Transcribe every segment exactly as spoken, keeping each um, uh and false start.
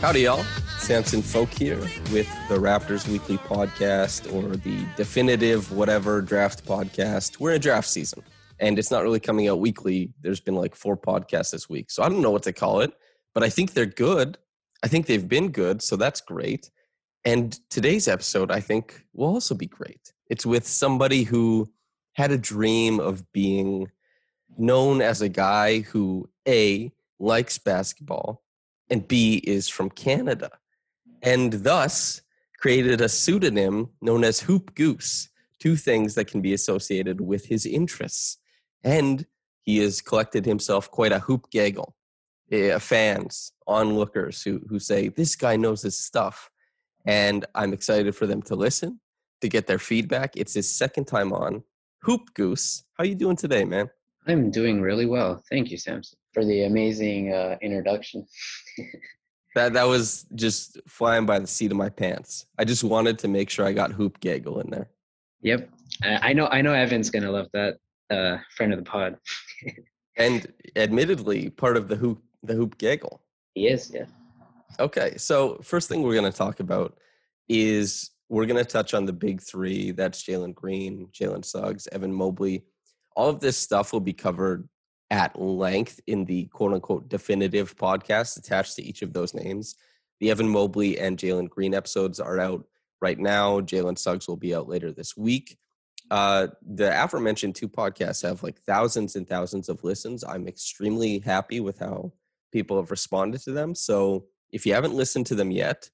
Howdy, y'all. Samson Folk here with the Raptors Weekly Podcast, or the definitive whatever draft podcast. We're in draft season, and it's not really coming out weekly. There's been like four podcasts this week, so I don't know what to call it, but I think they're good. I think they've been good, so that's great. And today's episode, I think, will also be great. It's with somebody who had a dream of being known as a guy who, A, likes basketball, and B, is from Canada, and thus created a pseudonym known as Hoop Goose, two things that can be associated with his interests. And he has collected himself quite a hoop gaggle, uh, fans, onlookers who, who say, this guy knows his stuff. And I'm excited for them to listen, to get their feedback. It's his second time on. Hoop Goose, how you doing today, man? I'm doing really well. Thank you, Samson, for the amazing uh, introduction. that that was just flying by the seat of my pants. I just wanted to make sure I got Hoop Gaggle in there. Yep. I, I know I know Evan's going to love that, uh, friend of the pod. And admittedly, part of the Hoop the hoop Gaggle. He is, yeah. Okay, so first thing we're going to talk about is we're going to touch on the big three. That's Jalen Green, Jalen Suggs, Evan Mobley. All of this stuff will be covered at length in the quote-unquote definitive podcast attached to each of those names. The Evan Mobley and Jalen Green episodes are out right now. Jalen Suggs will be out later this week. Uh, the aforementioned two podcasts have like thousands and thousands of listens. I'm extremely happy with how people have responded to them. So if you haven't listened to them yet,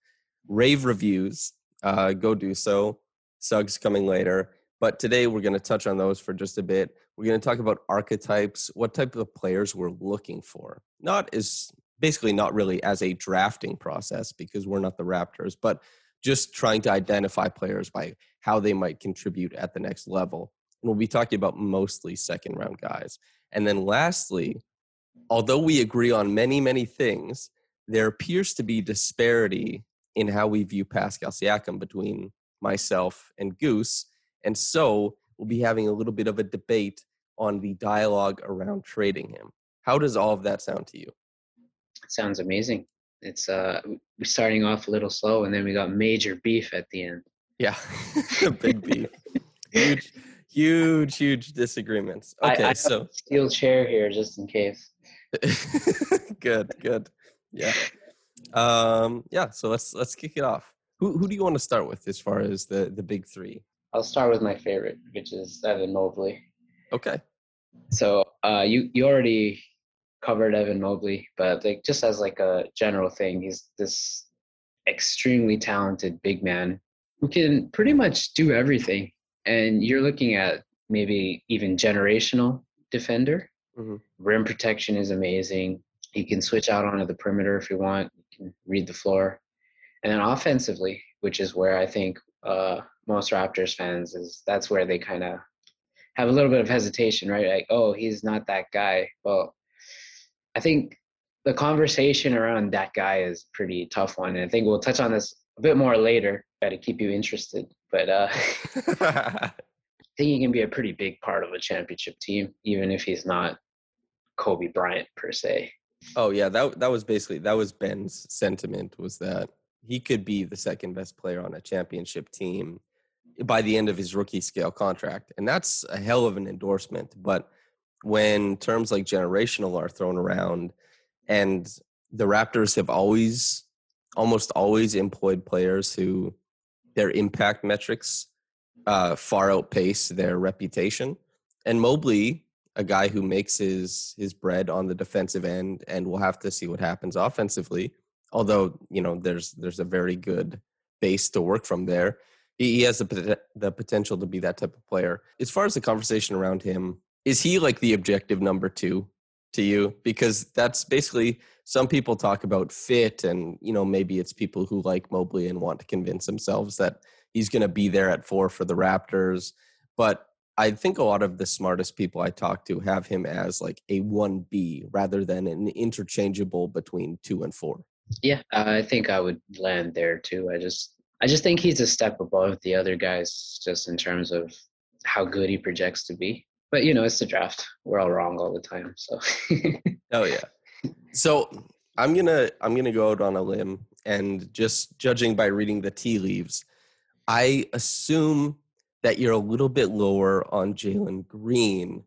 rave reviews, uh, go do so. Suggs coming later. But today we're going to touch on those for just a bit. We're going to talk about archetypes, what type of players we're looking for. Not as, basically not really as a drafting process because we're not the Raptors, but just trying to identify players by how they might contribute at the next level. And we'll be talking about mostly second round guys. And then lastly, although we agree on many, many things, there appears to be disparity in how we view Pascal Siakam between myself and Goose. And so we'll be having a little bit of a debate on the dialogue around trading him. How does all of that sound to you? Sounds amazing. It's uh, we're starting off a little slow, and then we got major beef at the end. Yeah, big beef. Huge, huge, huge disagreements. Okay, I, I so have a steel chair here just in case. Good, good. Yeah, um, yeah. So let's let's kick it off. Who who do you want to start with as far as the the big three? I'll start with my favorite, which is Evan Mobley. Okay. So uh, you you already covered Evan Mobley, but like just as like a general thing, he's this extremely talented big man who can pretty much do everything. And you're looking at maybe even generational defender. Mm-hmm. Rim protection is amazing. He can switch out onto the perimeter if you want. You can read the floor. And then offensively, which is where I think uh, most Raptors fans is that's where they kind of have a little bit of hesitation, right? Like, oh, he's not that guy. Well, I think the conversation around that guy is a pretty tough one. And I think we'll touch on this a bit more later. Got to keep you interested. But uh, I think he can be a pretty big part of a championship team, even if he's not Kobe Bryant per se. Oh, yeah. That, that was basically, that was Ben's sentiment, was that he could be the second best player on a championship team by the end of his rookie scale contract. And that's a hell of an endorsement. But when terms like generational are thrown around, and the Raptors have always, almost always employed players who their impact metrics uh, far outpace their reputation. And Mobley, a guy who makes his, his bread on the defensive end, and we'll have to see what happens offensively. Although, you know, there's there's a very good base to work from there. He, he has the, the potential to be that type of player. As far as the conversation around him, is he like the objective number two to you? Because that's basically, some people talk about fit and, you know, maybe it's people who like Mobley and want to convince themselves that he's going to be there at four for the Raptors. But I think a lot of the smartest people I talk to have him as like a one B rather than an interchangeable between two and four. Yeah, I think I would land there too. I just, I just think he's a step above the other guys just in terms of how good he projects to be. But, you know, it's the draft. We're all wrong all the time. So, oh yeah. So I'm going to, I'm going to go out on a limb and just judging by reading the tea leaves, I assume that you're a little bit lower on Jalen Green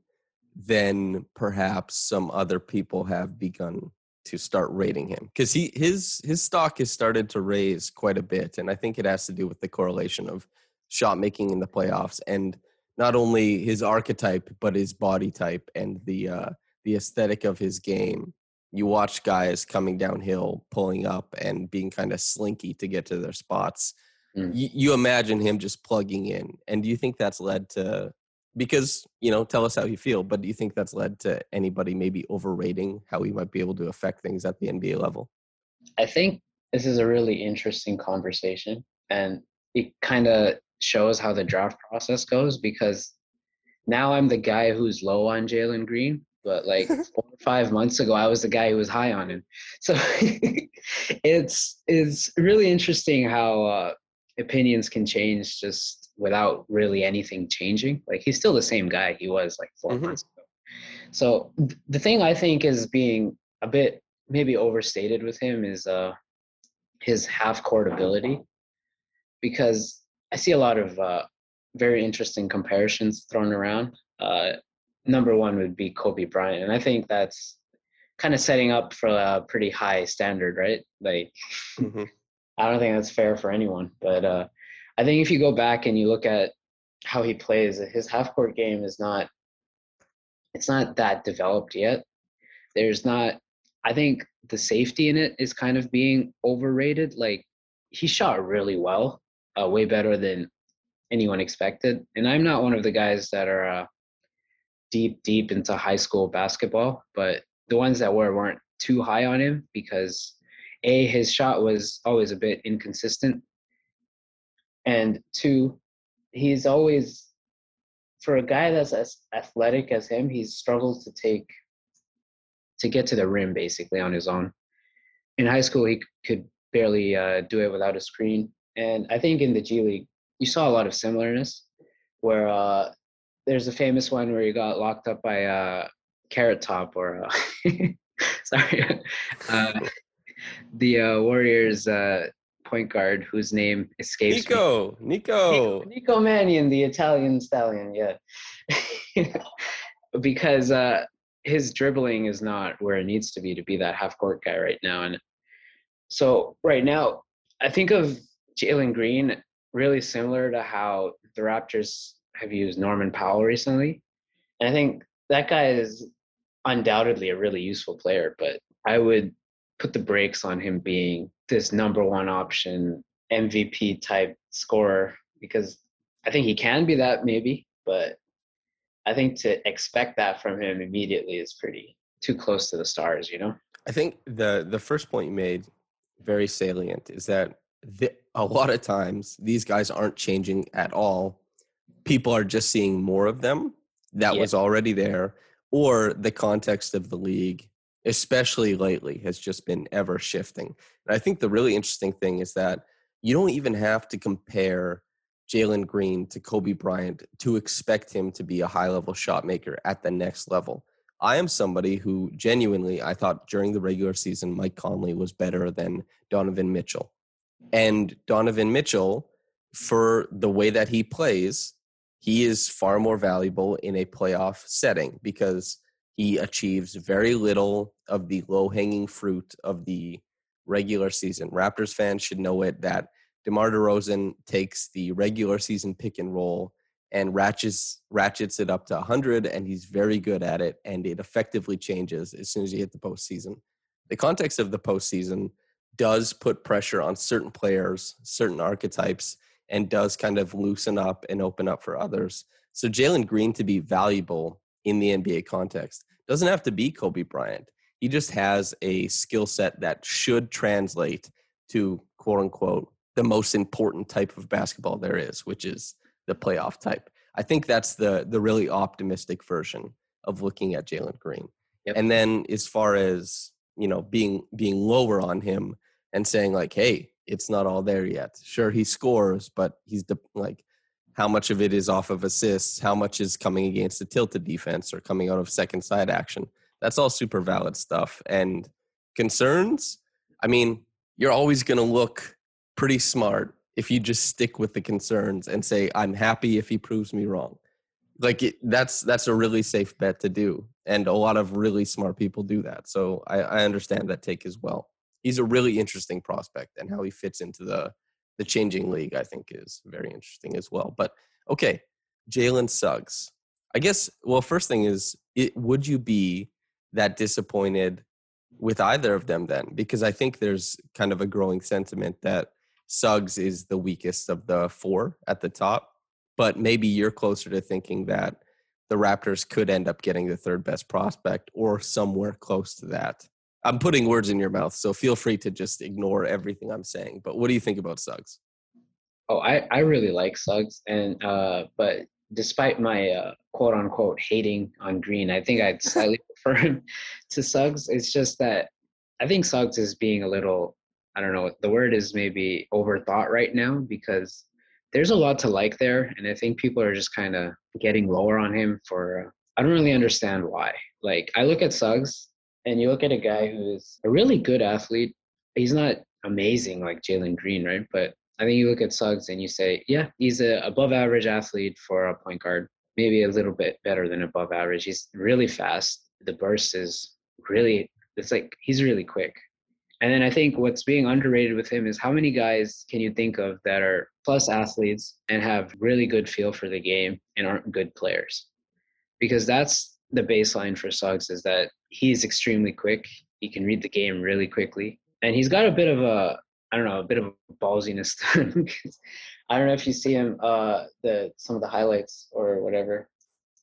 than perhaps some other people have begun to start rating him. Because he his his stock has started to raise quite a bit, and I think it has to do with the correlation of shot-making in the playoffs and not only his archetype, but his body type and the uh, the aesthetic of his game. You watch guys coming downhill, pulling up, and being kind of slinky to get to their spots. You imagine him just plugging in, and do you think that's led to, because, you know, tell us how you feel, but do you think that's led to anybody maybe overrating how he might be able to affect things at the N B A level? I think this is a really interesting conversation, and it kind of shows how the draft process goes, because now I'm the guy who's low on Jalen Green, but like four or five months ago, I was the guy who was high on him. So it's, it's really interesting how, uh, opinions can change just without really anything changing. Like, he's still the same guy he was like four mm-hmm. months ago. So th- the thing I think is being a bit maybe overstated with him is uh, his half-court ability, because I see a lot of uh, very interesting comparisons thrown around. Uh, number one would be Kobe Bryant, and I think that's kind of setting up for a pretty high standard, right? Like, mm-hmm. I don't think that's fair for anyone, but uh, I think if you go back and you look at how he plays, his half-court game is not, it's not that developed yet. There's not, I think the safety in it is kind of being overrated. Like, he shot really well, uh, way better than anyone expected. And I'm not one of the guys that are uh, deep, deep into high school basketball, but the ones that were weren't too high on him because A, his shot was always a bit inconsistent, and two, he's always, for a guy that's as athletic as him, he's struggled to take, to get to the rim basically on his own. In high school, he could barely uh, do it without a screen, and I think in the G League, you saw a lot of similarness, where uh, there's a famous one where he got locked up by uh, Carrot Top, or, uh, sorry, uh, the uh, Warriors uh, point guard whose name escapes Nico, me. Nico. Nico. Nico Mannion, the Italian stallion, yeah. Because uh, his dribbling is not where it needs to be to be that half-court guy right now. And so right now, I think of Jalen Green really similar to how the Raptors have used Norman Powell recently. And I think that guy is undoubtedly a really useful player, but I would put the brakes on him being this number one option, M V P type scorer, because I think he can be that maybe, but I think to expect that from him immediately is pretty too close to the stars, you know? I think the, the first point you made, very salient, is that the, a lot of times these guys aren't changing at all. People are just seeing more of them that yeah. was already there, or the context of the league, especially lately, has just been ever shifting. And I think the really interesting thing is that you don't even have to compare Jalen Green to Kobe Bryant to expect him to be a high-level shot maker at the next level. I am somebody who genuinely, I thought during the regular season, Mike Conley was better than Donovan Mitchell. And Donovan Mitchell, for the way that he plays, he is far more valuable in a playoff setting because he achieves very little of the low-hanging fruit of the regular season. Raptors fans should know it that DeMar DeRozan takes the regular season pick and roll and ratchets ratchets it up to one hundred, and he's very good at it, and it effectively changes as soon as you hit the postseason. The context of the postseason does put pressure on certain players, certain archetypes, and does kind of loosen up and open up for others. So Jalen Green, to be valuable in the N B A context, doesn't have to be Kobe Bryant. He just has a skill set that should translate to, quote unquote, the most important type of basketball there is, which is the playoff type. I think that's the the really optimistic version of looking at Jalen Green. Yep. And then as far as, you know, being being lower on him and saying like, hey, it's not all there yet. Sure, he scores, but he's de- like how much of it is off of assists? How much is coming against the tilted defense or coming out of second side action? That's all super valid stuff. And concerns, I mean, you're always going to look pretty smart if you just stick with the concerns and say, I'm happy if he proves me wrong. Like it, that's that's a really safe bet to do. And a lot of really smart people do that. So I, I understand that take as well. He's a really interesting prospect, and how he fits into the, the changing league, I think, is very interesting as well. But, okay, Jalen Suggs. I guess, well, first thing is, it, would you be that disappointed with either of them then? Because I think there's kind of a growing sentiment that Suggs is the weakest of the four at the top, but maybe you're closer to thinking that the Raptors could end up getting the third best prospect or somewhere close to that. I'm putting words in your mouth, so feel free to just ignore everything I'm saying. But what do you think about Suggs? Oh, I, I really like Suggs. And, uh, but despite my uh, quote unquote hating on Green, I think I'd slightly prefer him to Suggs. It's just that I think Suggs is being a little, I don't know, the word is maybe overthought right now, because there's a lot to like there. And I think people are just kind of getting lower on him for, uh, I don't really understand why. Like, I look at Suggs and you look at a guy who's a really good athlete. He's not amazing like Jalen Green, right? But I think you look at Suggs and you say, yeah, he's a above average athlete for a point guard, maybe a little bit better than above average. He's really fast. The burst is really, it's like, he's really quick. And then I think what's being underrated with him is how many guys can you think of that are plus athletes and have really good feel for the game and aren't good players? Because that's the baseline for Suggs, is that he's extremely quick. He can read the game really quickly. And he's got a bit of a, I don't know, a bit of ballsiness to him. I don't know if you see him, uh, the some of the highlights or whatever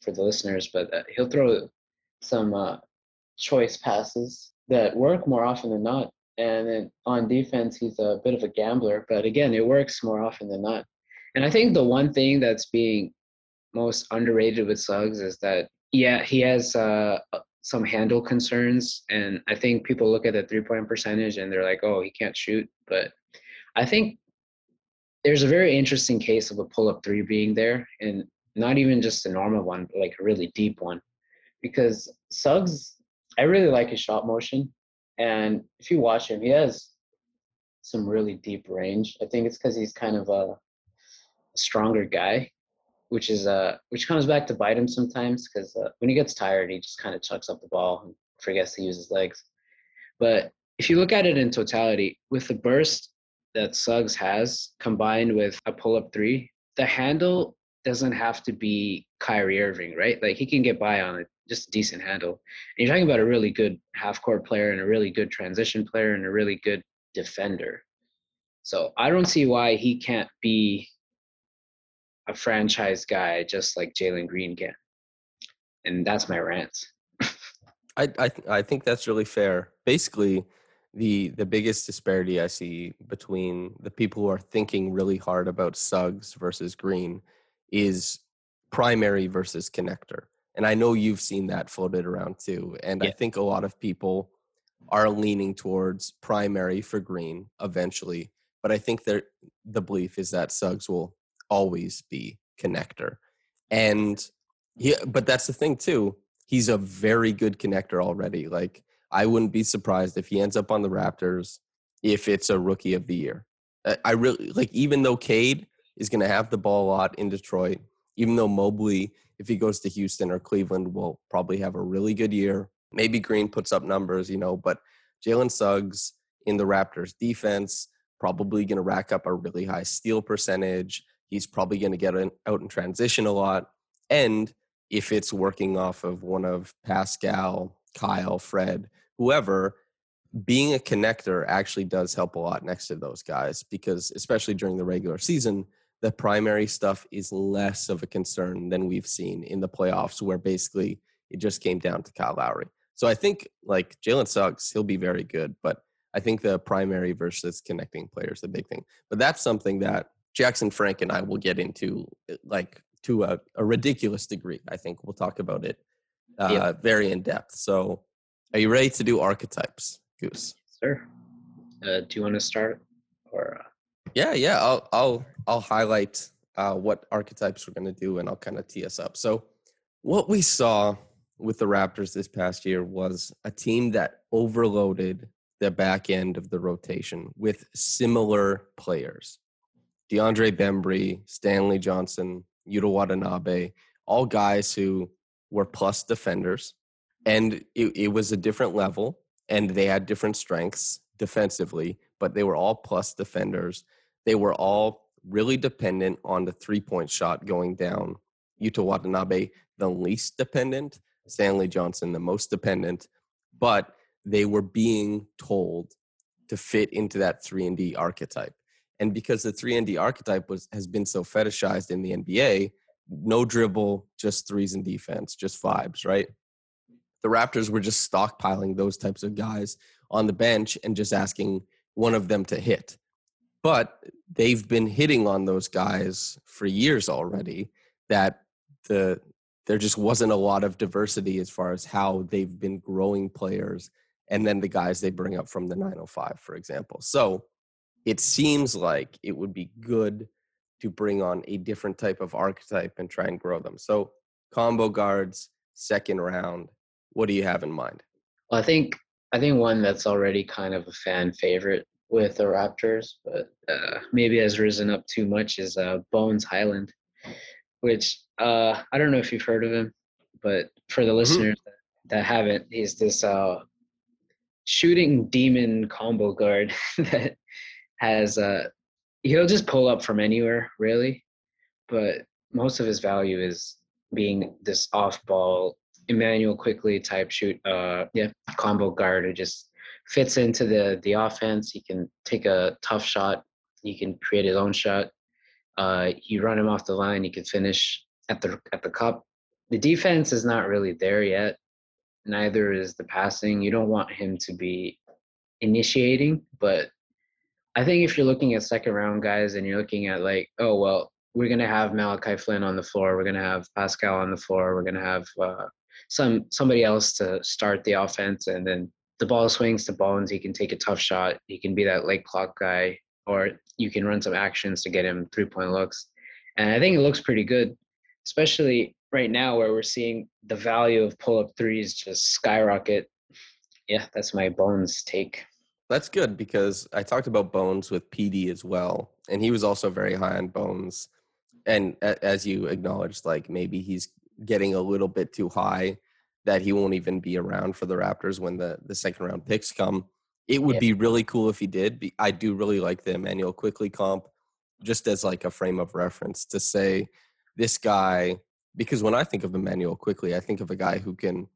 for the listeners, but uh, he'll throw some uh, choice passes that work more often than not. And then on defense, he's a bit of a gambler, but again, it works more often than not. And I think the one thing that's being most underrated with Suggs is that, yeah, he has uh, some handle concerns. And I think people look at the three-point percentage and they're like, oh, he can't shoot. But I think there's a very interesting case of a pull-up three being there, and not even just a normal one, but like a really deep one. Because Suggs, I really like his shot motion. And if you watch him, he has some really deep range. I think it's because he's kind of a stronger guy, which is uh, which comes back to bite him sometimes, because uh, when he gets tired, he just kind of chucks up the ball and forgets to use his legs. But if you look at it in totality, with the burst that Suggs has combined with a pull-up three, the handle doesn't have to be Kyrie Irving, right? Like, he can get by on it. Just a decent handle. And you're talking about a really good half-court player and a really good transition player and a really good defender. So I don't see why he can't be a franchise guy just like Jalen Green can. And that's my rant. I I, th- I think that's really fair. Basically, the the biggest disparity I see between the people who are thinking really hard about Suggs versus Green is primary versus connector. And I know you've seen that floated around too. And yeah. I think a lot of people are leaning towards primary for Green eventually. But I think that the belief is that Suggs will always be connector. And yeah, but that's the thing too. He's a very good connector already. Like, I wouldn't be surprised if he ends up on the Raptors if it's a rookie of the year. I really like, even though Cade is going to have the ball a lot in Detroit, even though Mobley, if he goes to Houston or Cleveland, will probably have a really good year. Maybe Green puts up numbers, you know, but Jalen Suggs in the Raptors defense, probably going to rack up a really high steal percentage. He's probably going to get in, out in transition a lot. And if it's working off of one of Pascal, Kyle, Fred, whoever, being a connector actually does help a lot next to those guys, because especially during the regular season, the primary stuff is less of a concern than we've seen in the playoffs, where basically it just came down to Kyle Lowry. So I think like Jalen Suggs, he'll be very good, but I think the primary versus connecting player is the big thing. But that's something that Jackson Frank and I will get into, like, to a, a ridiculous degree. I think we'll talk about it uh, yeah. very in depth. So are you ready to do archetypes, Goose? Sure. Uh, do you want to start? Or uh... Yeah, yeah. I'll I'll I'll highlight uh, what archetypes we're going to do, and I'll kind of tee us up. So what we saw with the Raptors this past year was a team that overloaded the back end of the rotation with similar players. DeAndre Bembry, Stanley Johnson, Yuta Watanabe, all guys who were plus defenders. And it, it was a different level, and they had different strengths defensively, but they were all plus defenders. They were all really dependent on the three-point shot going down. Yuta Watanabe, the least dependent. Stanley Johnson, the most dependent. But they were being told to fit into that three and D archetype. And because the three and D archetype was has been so fetishized in the N B A, no dribble, just threes and defense, just vibes, right? The Raptors were just stockpiling those types of guys on the bench and just asking one of them to hit. But they've been hitting on those guys for years already, that the there just wasn't a lot of diversity as far as how they've been growing players and then the guys they bring up from the nine oh five, for example. So it seems like it would be good to bring on a different type of archetype and try and grow them. So combo guards, second round, what do you have in mind? Well, I think I think one that's already kind of a fan favorite with the Raptors, but uh, maybe has risen up too much, is uh, Bones Hyland, which uh, I don't know if you've heard of him, but for the mm-hmm. listeners that, that haven't, he's this uh, shooting demon combo guard that has uh he'll just pull up from anywhere, really, but most of his value is being this off-ball Emmanuel Quickly type shoot uh yeah combo guard who just fits into the the offense. He can take a tough shot, he can create his own shot, uh you run him off the line, he can finish at the at the cup. The defense is not really there yet, neither is the passing. You don't want him to be initiating, but I think if you're looking at second round guys and you're looking at like, oh, well, we're going to have Malachi Flynn on the floor, we're going to have Pascal on the floor, we're going to have uh, some somebody else to start the offense, and then the ball swings to Bones, he can take a tough shot, he can be that late clock guy, or you can run some actions to get him three-point looks. And I think it looks pretty good, especially right now where we're seeing the value of pull-up threes just skyrocket. Yeah, that's my Bones take. That's good, because I talked about Bones with P D as well, and he was also very high on Bones. And as you acknowledged, like maybe he's getting a little bit too high that he won't even be around for the Raptors when the, the second round picks come. It would yeah. be really cool if he did. I do really like the Emmanuel Quickly comp, just as like a frame of reference to say this guy, because when I think of Emmanuel Quickly, I think of a guy who can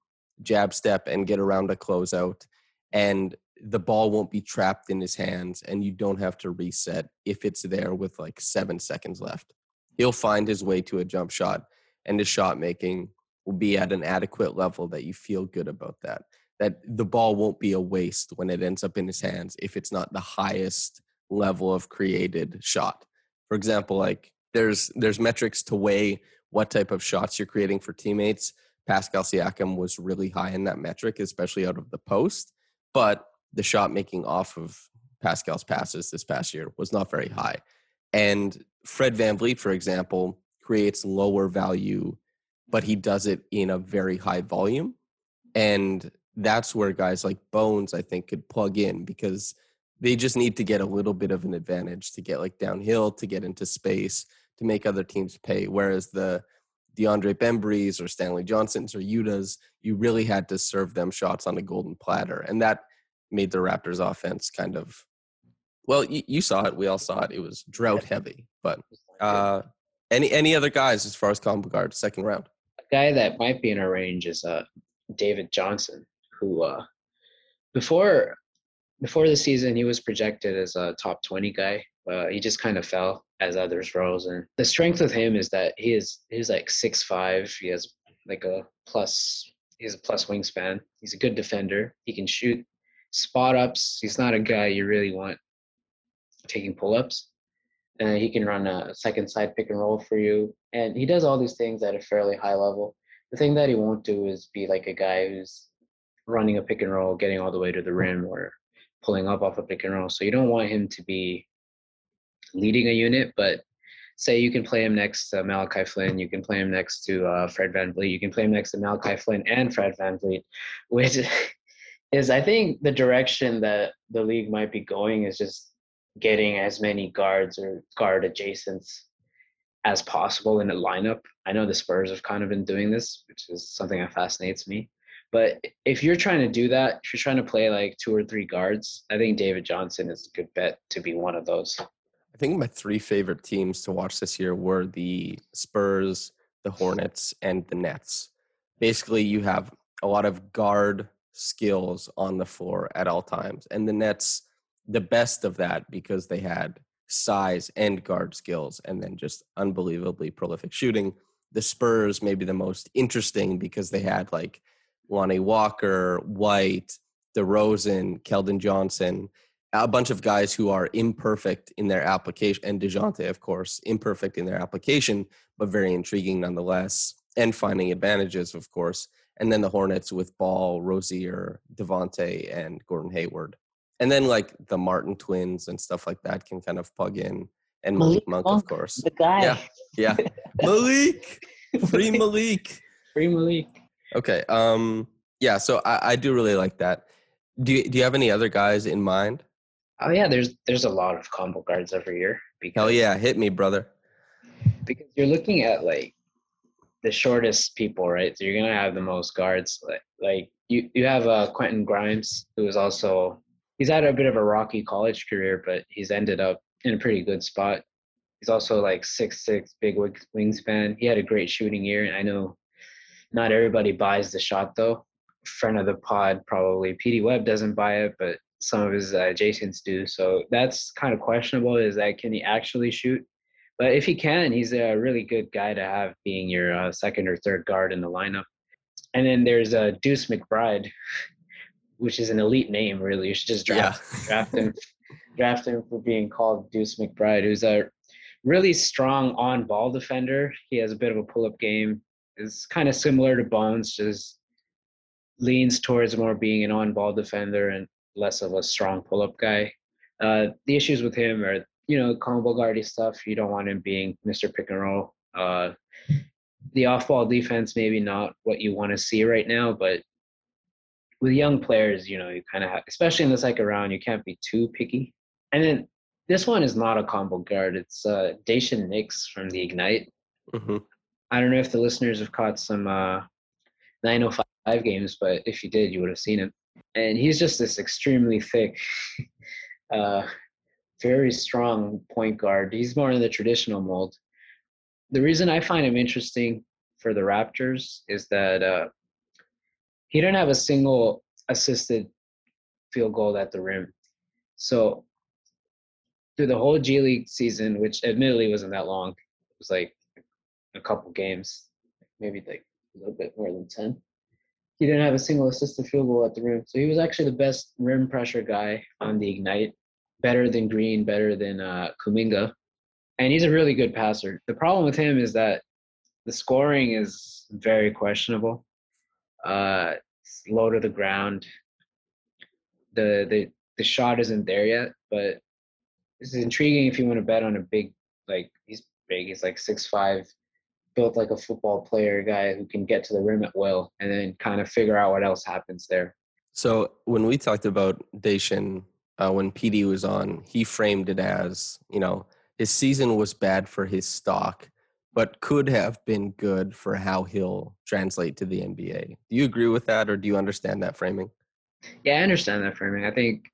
jab step and get around a closeout, and the ball won't be trapped in his hands, and you don't have to reset if it's there with like seven seconds left. He'll find his way to a jump shot, and his shot making will be at an adequate level that you feel good about that, that the ball won't be a waste when it ends up in his hands if it's not the highest level of created shot. For example, like there's there's metrics to weigh what type of shots you're creating for teammates. Pascal Siakam was really high in that metric, especially out of the post, but the shot making off of Pascal's passes this past year was not very high. And Fred Van Vliet, for example, creates lower value, but he does it in a very high volume. And that's where guys like Bones, I think, could plug in, because they just need to get a little bit of an advantage to get like downhill, to get into space, to make other teams pay. Whereas the DeAndre Bembrys or Stanley Johnsons or Yutas, you really had to serve them shots on a golden platter. And that made the Raptors offense kind of, well, you, you saw it. We all saw it. It was drought heavy, but uh, any, any other guys as far as combo guard, second round? A guy that might be in our range is uh, David Johnson, who uh, before before the season, he was projected as a top twenty guy. Uh, he just kind of fell as others rose. And the strength with him is that he is he's like six five. He has like a plus he has a plus wingspan. He's a good defender. He can shoot spot ups. He's not a guy you really want taking pull ups. And he can run a second side pick and roll for you. And he does all these things at a fairly high level. The thing that he won't do is be like a guy who's running a pick and roll, getting all the way to the rim, or pulling up off a pick and roll. So you don't want him to be leading a unit, but say you can play him next to Malachi Flynn, you can play him next to uh, Fred Van Vliet, you can play him next to Malachi Flynn and Fred Van Vliet, which is, I think, the direction that the league might be going, is just getting as many guards or guard adjacents as possible in a lineup. I know the Spurs have kind of been doing this, which is something that fascinates me. But if you're trying to do that, if you're trying to play like two or three guards, I think David Johnson is a good bet to be one of those. I think my three favorite teams to watch this year were the Spurs, the Hornets, and the Nets. Basically, you have a lot of guard skills on the floor at all times. And the Nets, the best of that, because they had size and guard skills, and then just unbelievably prolific shooting. The Spurs may be the most interesting because they had like Lonnie Walker, White, DeRozan, Keldon Johnson, a bunch of guys who are imperfect in their application, and DeJounte, of course, imperfect in their application, but very intriguing nonetheless, and finding advantages, of course. And then the Hornets with Ball, Rozier, Devontae, and Gordon Hayward. And then like the Martin twins and stuff like that can kind of plug in. And Malik, Malik Monk, Monk, of course. The guy. Yeah, yeah. Malik! Free Malik! Free Malik. Okay. Um. Yeah, so I, I do really like that. Do you, do you have any other guys in mind? Oh, yeah. There's there's a lot of combo guards every year. Because, hell yeah. Hit me, brother. Because you're looking at, like, the shortest people, right? So you're going to have the most guards. Like, like you, you have uh, Quentin Grimes, who is also – he's had a bit of a rocky college career, but he's ended up in a pretty good spot. He's also, like, six six, big wingspan. He had a great shooting year, and I know – not everybody buys the shot, though. Friend of the pod, probably P D Webb doesn't buy it, but some of his uh, adjacents do. So that's kind of questionable, is that can he actually shoot? But if he can, he's a really good guy to have being your uh, second or third guard in the lineup. And then there's uh, Deuce McBride, which is an elite name, really. You should just draft, yeah. draft him draft him for being called Deuce McBride, who's a really strong on-ball defender. He has a bit of a pull-up game. It's kind of similar to Bones, just leans towards more being an on-ball defender and less of a strong pull-up guy. Uh, the issues with him are, you know, combo guardy stuff. You don't want him being Mister Pick and Roll. Uh, the off-ball defense, maybe not what you want to see right now, but with young players, you know, you kind of have, especially in the second round, you can't be too picky. And then this one is not a combo guard. It's uh, Dacian Nix from the Ignite. Mm-hmm. I don't know if the listeners have caught some uh, nine oh five games, but if you did, you would have seen him. And he's just this extremely thick, uh, very strong point guard. He's more in the traditional mold. The reason I find him interesting for the Raptors is that uh, he didn't have a single assisted field goal at the rim. So through the whole G League season, which admittedly wasn't that long, it was like a couple games, maybe like a little bit more than ten. He didn't have a single assisted field goal at the rim. So he was actually the best rim pressure guy on the Ignite, better than Green, better than uh, Kuminga. And he's a really good passer. The problem with him is that the scoring is very questionable. Uh, it's low to the ground. The, the, the shot isn't there yet, but it's intriguing if you want to bet on a big, like he's big, he's like six five. Built like a football player guy who can get to the rim at will and then kind of figure out what else happens there. So when we talked about Dacian, uh, when P D was on, he framed it as, you know, his season was bad for his stock, but could have been good for how he'll translate to the N B A. Do you agree with that, or do you understand that framing? Yeah, I understand that framing. I think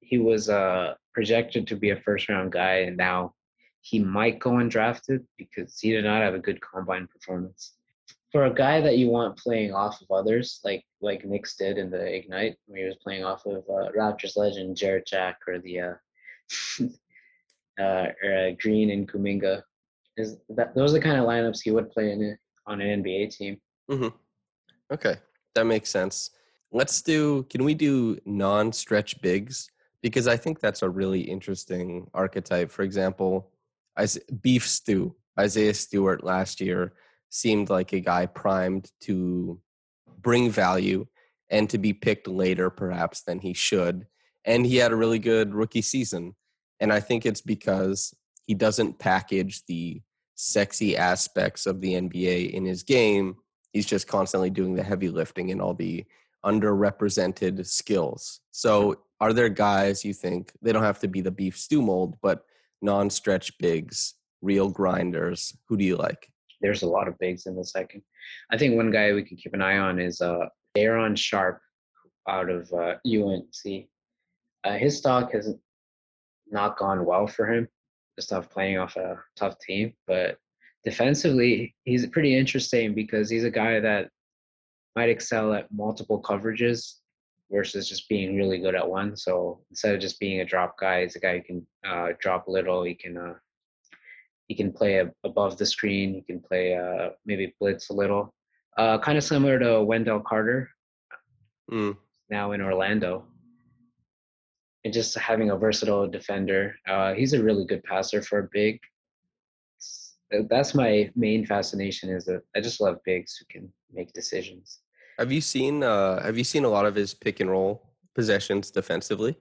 he was uh, projected to be a first-round guy, and now he might go undrafted because he did not have a good combine performance. for a guy that you want playing off of others, like like Knicks did in the Ignite, where he was playing off of uh, Raptors legend Jarrett Jack or the uh, uh, or, uh, Green and Kuminga, is that those are the kind of lineups he would play in on an N B A team. Mm-hmm. Okay, that makes sense. Let's do. Can we do non-stretch bigs? Because I think that's a really interesting archetype. For example, Beef Stew, Isaiah Stewart last year seemed like a guy primed to bring value and to be picked later perhaps than he should. And he had a really good rookie season. And I think it's because he doesn't package the sexy aspects of the N B A in his game. He's just constantly doing the heavy lifting and all the underrepresented skills. So are there guys you think, they don't have to be the Beef Stew mold, but non-stretch bigs, real grinders, who do you like? There's a lot of bigs in the second. I think one guy we can keep an eye on is uh, Daron Sharp out of uh, U N C. Uh, his stock has not gone well for him, just off playing off a tough team. But defensively, he's pretty interesting because he's a guy that might excel at multiple coverages versus just being really good at one. So instead of just being a drop guy, he's a guy who can uh, drop little. He can uh, he can play a, above the screen. He can play uh, maybe blitz a little. Uh, kind of similar to Wendell Carter, mm. now in Orlando. And just having a versatile defender. Uh, he's a really good passer for a big. That's my main fascination, is that I just love bigs who can make decisions. Have you seen uh, have you seen a lot of his pick and roll possessions defensively?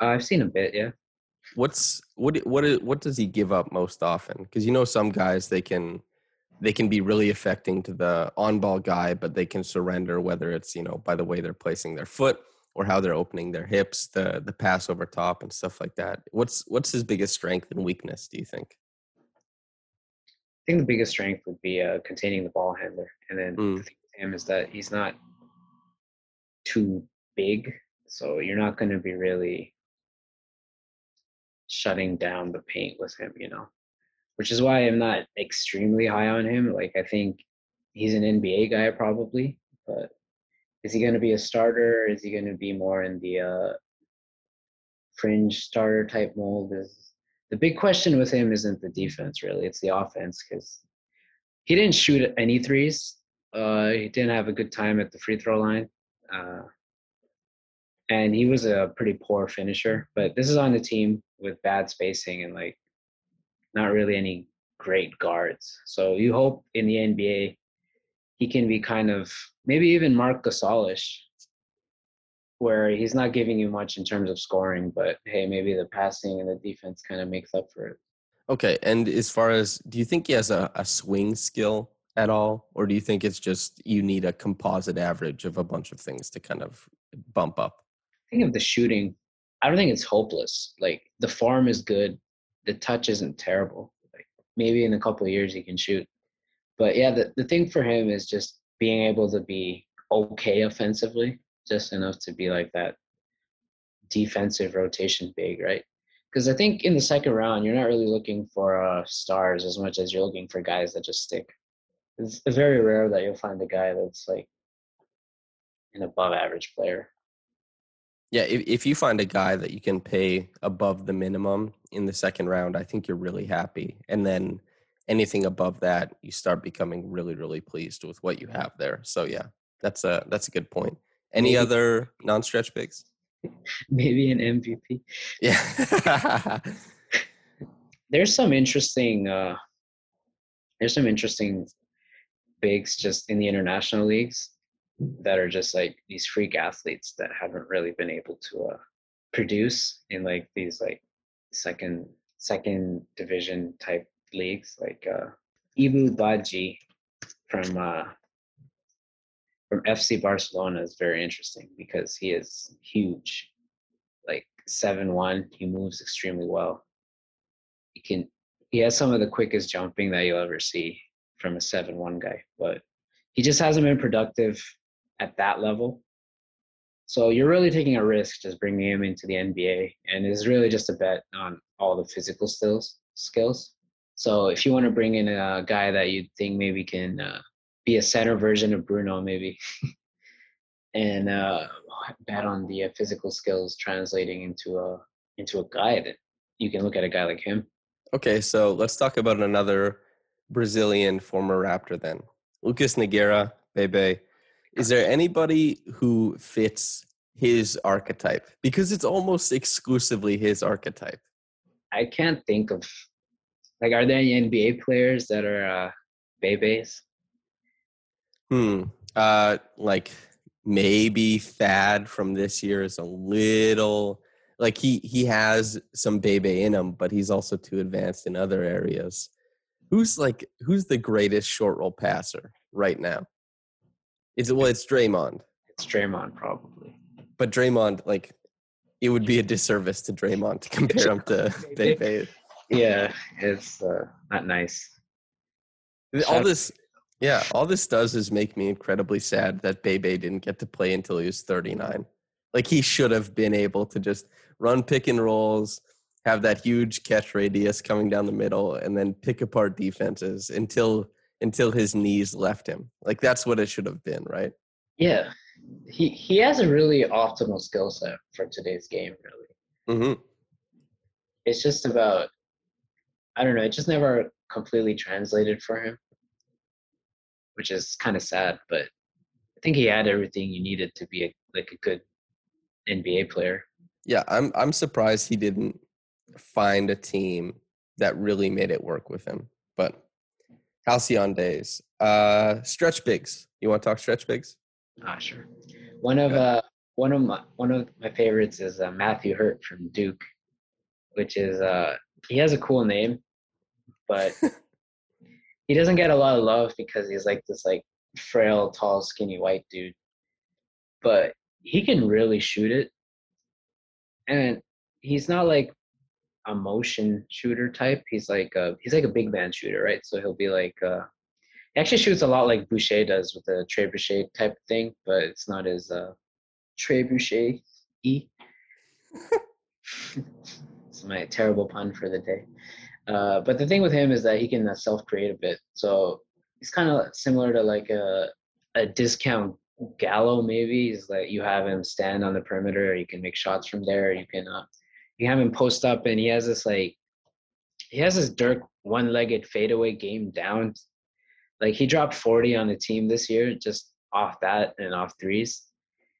Uh, I've seen a bit, yeah. What's what what what does he give up most often? Because you know some guys they can they can be really affecting to the on-ball guy, but they can surrender, whether it's, you know, by the way they're placing their foot or how they're opening their hips, the the pass over top and stuff like that. What's what's his biggest strength and weakness, do you think? I think the biggest strength would be uh, containing the ball handler, and then mm. the thing with him is that he's not too big, so you're not going to be really shutting down the paint with him, you know, which is why I'm not extremely high on him. Like, I think he's an N B A guy probably, but is he going to be a starter? Is he going to be more in the uh, fringe starter type mold? Is the big question with him isn't the defense, really. It's the offense, because he didn't shoot any threes. Uh, he didn't have a good time at the free throw line. Uh, and he was a pretty poor finisher. But this is on the team with bad spacing and, like, not really any great guards. So you hope in the N B A he can be kind of maybe even Mark Gasol-ish, where he's not giving you much in terms of scoring, but, hey, maybe the passing and the defense kind of makes up for it. Okay, and as far as, do you think he has a, a swing skill at all, or do you think it's just you need a composite average of a bunch of things to kind of bump up? I think of the shooting, I don't think it's hopeless. Like, the form is good. The touch isn't terrible. Like, maybe in a couple of years he can shoot. But yeah, the, the thing for him is just being able to be okay offensively, just enough to be like that defensive rotation big, right? Because I think in the second round, you're not really looking for uh, stars as much as you're looking for guys that just stick. It's very rare that you'll find a guy that's like an above average player. Yeah, if, if you find a guy that you can pay above the minimum in the second round, I think you're really happy. And then anything above that, you start becoming really, really pleased with what you have there. So yeah, that's a that's a good point. Any maybe, other non-stretch bigs? Maybe an M V P. Yeah. There's some interesting. Uh, there's some interesting bigs just in the international leagues that are just like these freak athletes that haven't really been able to uh, produce in like these like second second division type leagues, like uh Ibu Badji from uh from F C Barcelona is very interesting because he is huge, like seven one. He moves extremely well. He can he has some of the quickest jumping that you'll ever see from a seven one guy, but he just hasn't been productive at that level. So you're really taking a risk just bringing him into the N B A, and it's really just a bet on all the physical skills skills. So if you want to bring in a guy that you think maybe can uh, be a center version of Bruno maybe. And uh, bet on the uh, physical skills translating into a into a guy that you can look at a guy like him. Okay, so let's talk about another Brazilian former Raptor then. Lucas Nogueira, Bebe. Is there anybody who fits his archetype? Because it's almost exclusively his archetype. I can't think of, like, are there any N B A players that are uh, Bebes? Hmm. Uh, like... Maybe Thad from this year is a little like he he has some Bebe in him, but he's also too advanced in other areas. Who's like who's the greatest short roll passer right now? It's well, it's Draymond. It's Draymond probably. But Draymond, like, it would be a disservice to Draymond to compare him to Bebe. Yeah, it's uh, not nice. All this. Yeah, all this does is make me incredibly sad that Bebe didn't get to play until he was thirty-nine. Like, he should have been able to just run pick and rolls, have that huge catch radius coming down the middle, and then pick apart defenses until until his knees left him. Like, that's what it should have been, right? Yeah. He he has a really optimal skill set for today's game, really. Mm-hmm. It's just about, I don't know, it just never completely translated for him, which is kind of sad, but I think he had everything you needed to be a, like a good N B A player. Yeah, I'm I'm surprised he didn't find a team that really made it work with him. But halcyon days. Uh, stretch bigs. You want to talk stretch bigs? Ah, sure. One of uh, one of my one of my favorites is uh, Matthew Hurt from Duke, which is uh, he has a cool name, but. He doesn't get a lot of love because he's like this like frail, tall, skinny white dude. But he can really shoot it. And he's not like a motion shooter type. He's like a, he's like a big man shooter, right? So he'll be like uh, he actually shoots a lot like Boucher does with the trebuchet type thing, but it's not as uh trebuchet-y. It's my terrible pun for the day. Uh, but the thing with him is that he can uh, self-create a bit. So he's kind of similar to like a a discount Gallo maybe. Is that you have him stand on the perimeter, or you can make shots from there. Or you can uh, you have him post up, and he has this like he has this Dirk one-legged fadeaway game down. Like, he dropped forty on the team this year just off that and off threes.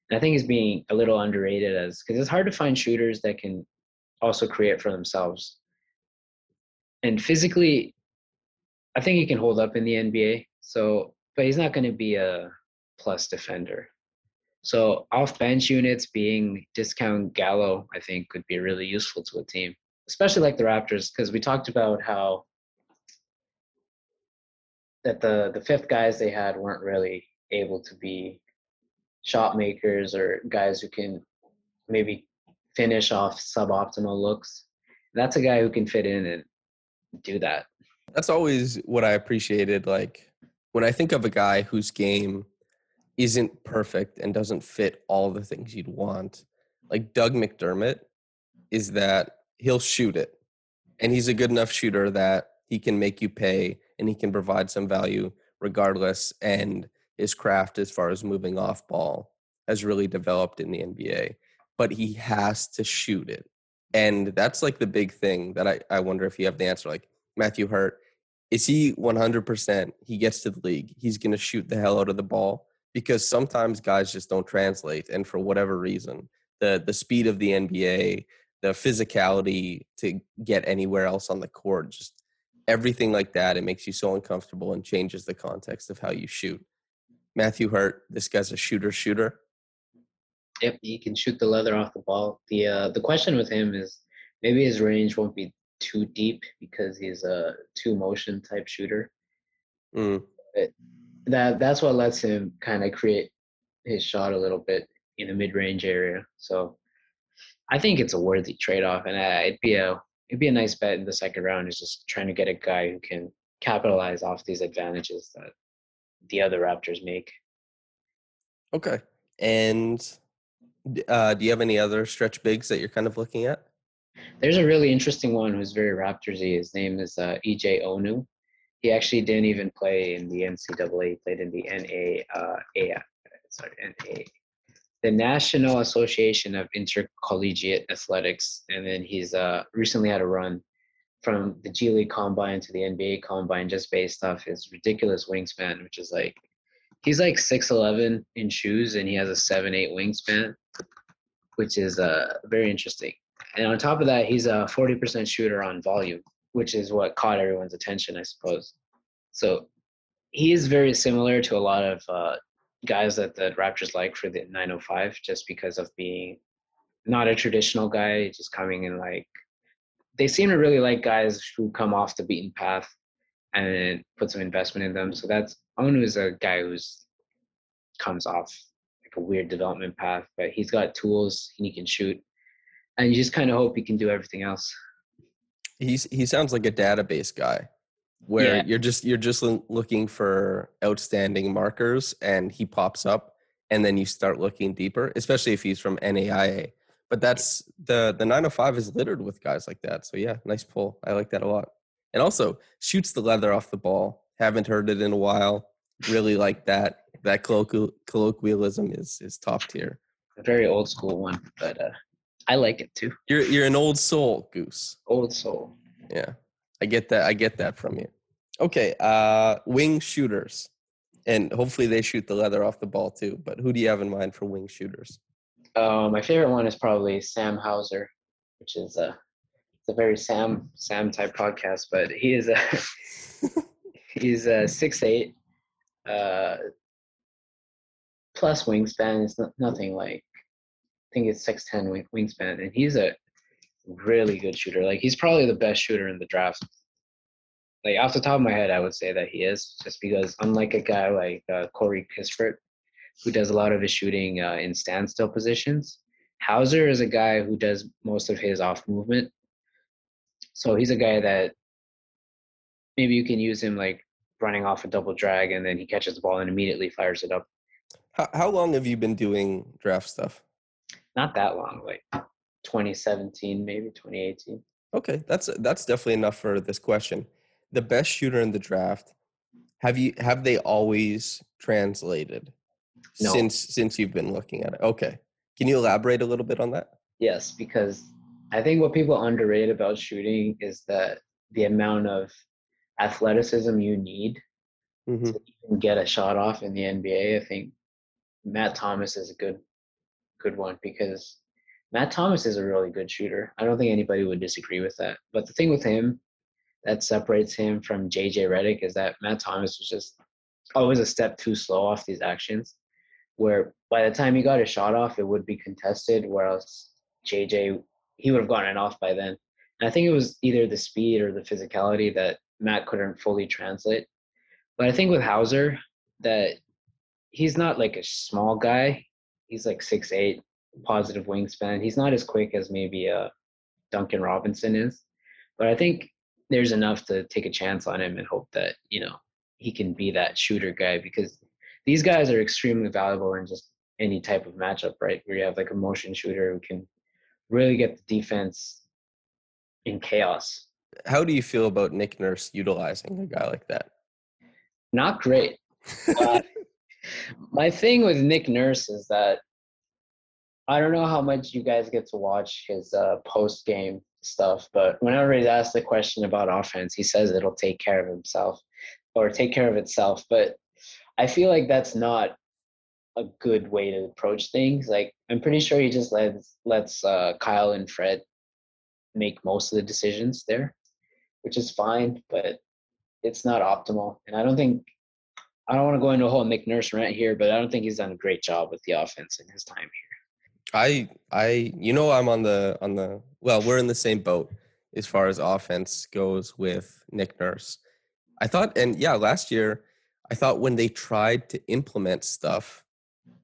And I think he's being a little underrated as because it's hard to find shooters that can also create for themselves. And physically, I think he can hold up in the N B A. So, but he's not going to be a plus defender. So off bench units being discount Gallo, I think, could be really useful to a team, especially like the Raptors, because we talked about how that the the fifth guys they had weren't really able to be shot makers or guys who can maybe finish off suboptimal looks. That's a guy who can fit in and do that. That's always what I appreciated. Like, when I think of a guy whose game isn't perfect and doesn't fit all the things you'd want, like Doug McDermott, is that he'll shoot it. And he's a good enough shooter that he can make you pay and he can provide some value regardless. And his craft as far as moving off ball has really developed in the N B A, but he has to shoot it. And that's like the big thing that I, I wonder if you have the answer. Like, Matthew Hurt, is he one hundred percent? He gets to the league, he's going to shoot the hell out of the ball, because sometimes guys just don't translate. And for whatever reason, the the speed of the N B A, the physicality to get anywhere else on the court, just everything like that, it makes you so uncomfortable and changes the context of how you shoot. Matthew Hurt, this guy's a shooter shooter. Yep, he can shoot the leather off the ball. The uh, the question with him is maybe his range won't be too deep because he's a two-motion type shooter. Mm. It, that That's what lets him kind of create his shot a little bit in the mid-range area. So I think it's a worthy trade-off, and I, it'd be a it'd be a nice bet in the second round, is just trying to get a guy who can capitalize off these advantages that the other Raptors make. Okay, and... Uh, do you have any other stretch bigs that you're kind of looking at? There's a really interesting one who's very Raptors-y. His name is uh, E J Onu. He actually didn't even play in the N C double A. He played in the N A I A, sorry, N A I A, the National Association of Intercollegiate Athletics. And then he's uh, recently had a run from the G League Combine to the N B A Combine just based off his ridiculous wingspan, which is like, he's like six eleven in shoes and he has a seven eight wingspan, which is uh, very interesting. And on top of that, he's a forty percent shooter on volume, which is what caught everyone's attention, I suppose. So he is very similar to a lot of uh, guys that the Raptors like for the nine oh five, just because of being not a traditional guy, just coming in like, they seem to really like guys who come off the beaten path and put some investment in them. So that's, Onu is a guy who's comes off like a weird development path, but he's got tools and he can shoot. And you just kind of hope he can do everything else. He's, he sounds like a database guy where yeah. you're just you're just looking for outstanding markers and he pops up and then you start looking deeper, especially if he's from N A I A. But that's the, the nine oh five is littered with guys like that. So, yeah, nice pull. I like that a lot. And also shoots the leather off the ball. Haven't heard it in a while. Really like that. That colloquial, colloquialism is is top tier. A very old school one, but uh, I like it too. You're you're an old soul, Goose. Old soul. Yeah, I get that. I get that from you. Okay, uh, wing shooters, and hopefully they shoot the leather off the ball too. But who do you have in mind for wing shooters? Uh, my favorite one is probably Sam Hauser, which is a it's a very Sam Sam type podcast. But he is a he's a six eight, uh, plus wingspan. It's not, nothing like. I think it's six ten wingspan, and he's a really good shooter. Like, he's probably the best shooter in the draft. Like, off the top of my head, I would say that he is, just because unlike a guy like uh, Corey Kispert, who does a lot of his shooting uh, in standstill positions, Hauser is a guy who does most of his off movement. So he's a guy that maybe you can use him like running off a double drag, and then he catches the ball and immediately fires it up. How, how long have you been doing draft stuff? Not that long, like twenty seventeen, maybe twenty eighteen. Okay, that's that's definitely enough for this question. The best shooter in the draft, have you have they always translated? No. Since since you've been looking at it? Okay. Can you elaborate a little bit on that? Yes, because I think what people underrate about shooting is that the amount of athleticism you need mm-hmm. to even get a shot off in the N B A. I think Matt Thomas is a good good one, because Matt Thomas is a really good shooter. I don't think anybody would disagree with that. But the thing with him that separates him from J J Redick is that Matt Thomas was just always a step too slow off these actions, where by the time he got his shot off, it would be contested, whereas J J, he would have gotten it off by then. And I think it was either the speed or the physicality that Matt couldn't fully translate. But I think with Hauser, that he's not like a small guy. He's like six eight, positive wingspan. He's not as quick as maybe uh, Duncan Robinson is. But I think there's enough to take a chance on him and hope that, you know, he can be that shooter guy, because these guys are extremely valuable in just any type of matchup, right? Where you have like a motion shooter who can really get the defense in chaos. How do you feel about Nick Nurse utilizing a guy like that? Not great. Uh, My thing with Nick Nurse is that I don't know how much you guys get to watch his uh, post-game stuff, but whenever he's asked the question about offense, he says it'll take care of himself or take care of itself. But I feel like that's not a good way to approach things. Like, I'm pretty sure he just lets, lets uh, Kyle and Fred make most of the decisions there, which is fine, but it's not optimal. And I don't think I don't want to go into a whole Nick Nurse rant here, but I don't think he's done a great job with the offense in his time here. I, I, you know, I'm on the, on the, well, we're in the same boat as far as offense goes with Nick Nurse. I thought, and yeah, last year, I thought when they tried to implement stuff,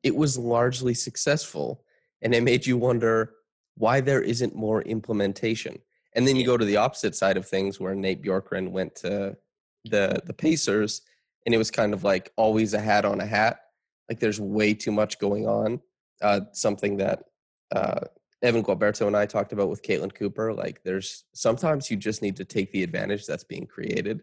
it was largely successful, and it made you wonder why there isn't more implementation. And then you go to the opposite side of things where Nate Bjorkgren went to the, the Pacers, and it was kind of like always a hat on a hat. Like, there's way too much going on. Uh, something that uh, Evan Gualberto and I talked about with Caitlin Cooper. Like, there's sometimes you just need to take the advantage that's being created.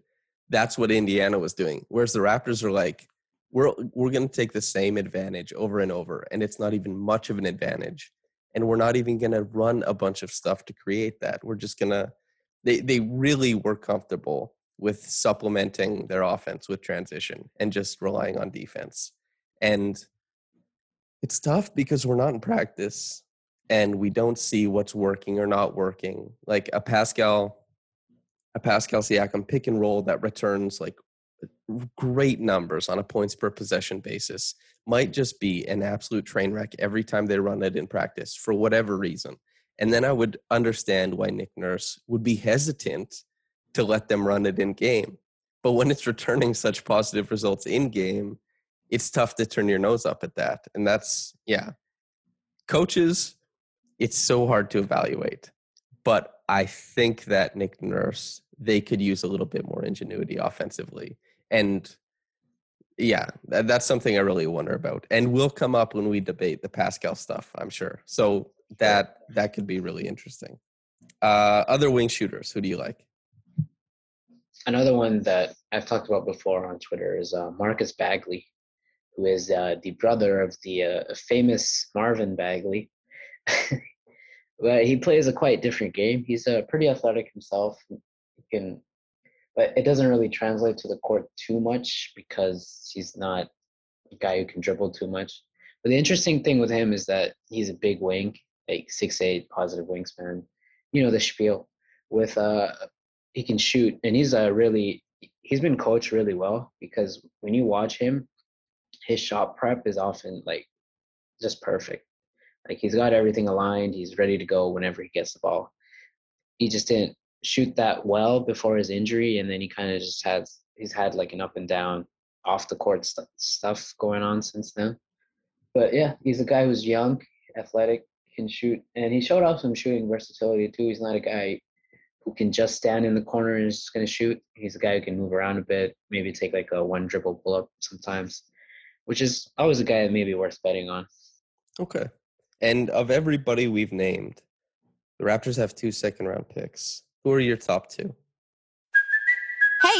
that's what Indiana was doing. Whereas the Raptors are like, we're we're going to take the same advantage over and over, and it's not even much of an advantage. And we're not even going to run a bunch of stuff to create that. We're just going to – they they really were comfortable with supplementing their offense with transition and just relying on defense. And it's tough because we're not in practice and we don't see what's working or not working. Like a Pascal a Pascal Siakam pick and roll that returns like great numbers on a points per possession basis might just be an absolute train wreck every time they run it in practice for whatever reason. And then I would understand why Nick Nurse would be hesitant to let them run it in game. But when it's returning such positive results in game, it's tough to turn your nose up at that. And that's, yeah. Coaches, it's so hard to evaluate. But I think that Nick Nurse, they could use a little bit more ingenuity offensively. And yeah, that, that's something I really wonder about. And will come up when we debate the Pascal stuff, I'm sure. So that that could be really interesting. Uh, other wing shooters, who do you like? Another one that I've talked about before on Twitter is uh, Marcus Bagley, who is uh, the brother of the uh, famous Marvin Bagley. But he plays a quite different game. He's uh, pretty athletic himself. He can, but it doesn't really translate to the court too much because he's not a guy who can dribble too much. But the interesting thing with him is that he's a big wing, like six eight, positive wingspan. You know, the spiel with uh. He can shoot, and he's a really he's been coached really well because when you watch him, his shot prep is often like just perfect. Like he's got everything aligned, he's ready to go whenever he gets the ball. He just didn't shoot that well before his injury, and then he kind of just has he's had like an up and down off the court st- stuff going on since then. But yeah, he's a guy who's young, athletic, can shoot, and he showed off some shooting versatility too. He's not a guy who can just stand in the corner and is just going to shoot. He's a guy who can move around a bit, maybe take like a one dribble pull up sometimes, which is always a guy that may be worth betting on. Okay. And of everybody we've named, the Raptors have two second round picks. Who are your top two? Hey,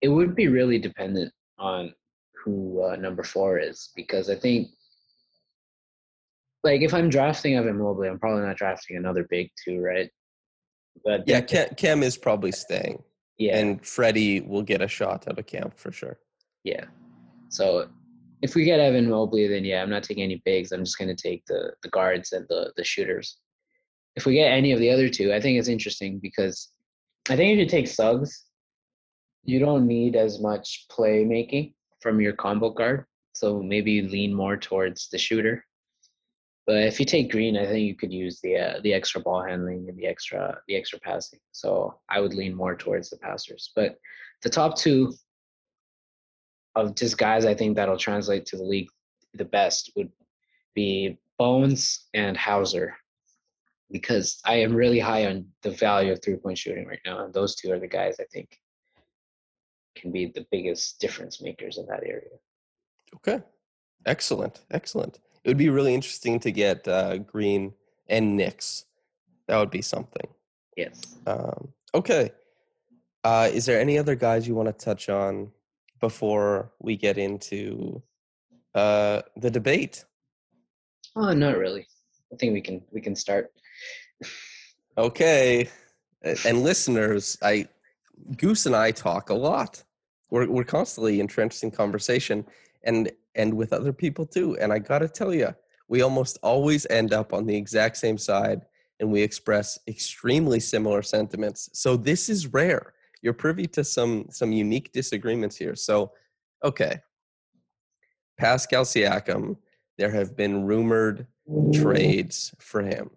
It would be really dependent on who uh, number four is, because I think, like, if I'm drafting Evan Mobley, I'm probably not drafting another big two, right? But yeah, Cam, Cam is probably staying. Yeah. And Freddie will get a shot out of Cam for sure. Yeah. So if we get Evan Mobley, then yeah, I'm not taking any bigs. I'm just going to take the, the guards and the, the shooters. If we get any of the other two, I think it's interesting because I think if you take Suggs, you don't need as much playmaking from your combo guard, so maybe you lean more towards the shooter. But if you take Green, I think you could use the uh, the extra ball handling and the extra the extra passing. So I would lean more towards the passers. But the top two of just guys I think that'll translate to the league the best would be Bones and Hauser, because I am really high on the value of three-point shooting right now, and those two are the guys I think can be the biggest difference makers in that area. Okay. Excellent. Excellent. It would be really interesting to get uh, Green and Knicks. That would be something. Yes. Um, okay. Uh, is there any other guys you want to touch on before we get into uh, the debate? Oh, not really. I think we can, we can start. Okay. And listeners, I, Goose and I talk a lot. We're we're constantly entrenched in conversation, and and with other people too. And I gotta tell you, we almost always end up on the exact same side, and we express extremely similar sentiments. So this is rare. You're privy to some some unique disagreements here. So, okay, Pascal Siakam. There have been rumored trades for him.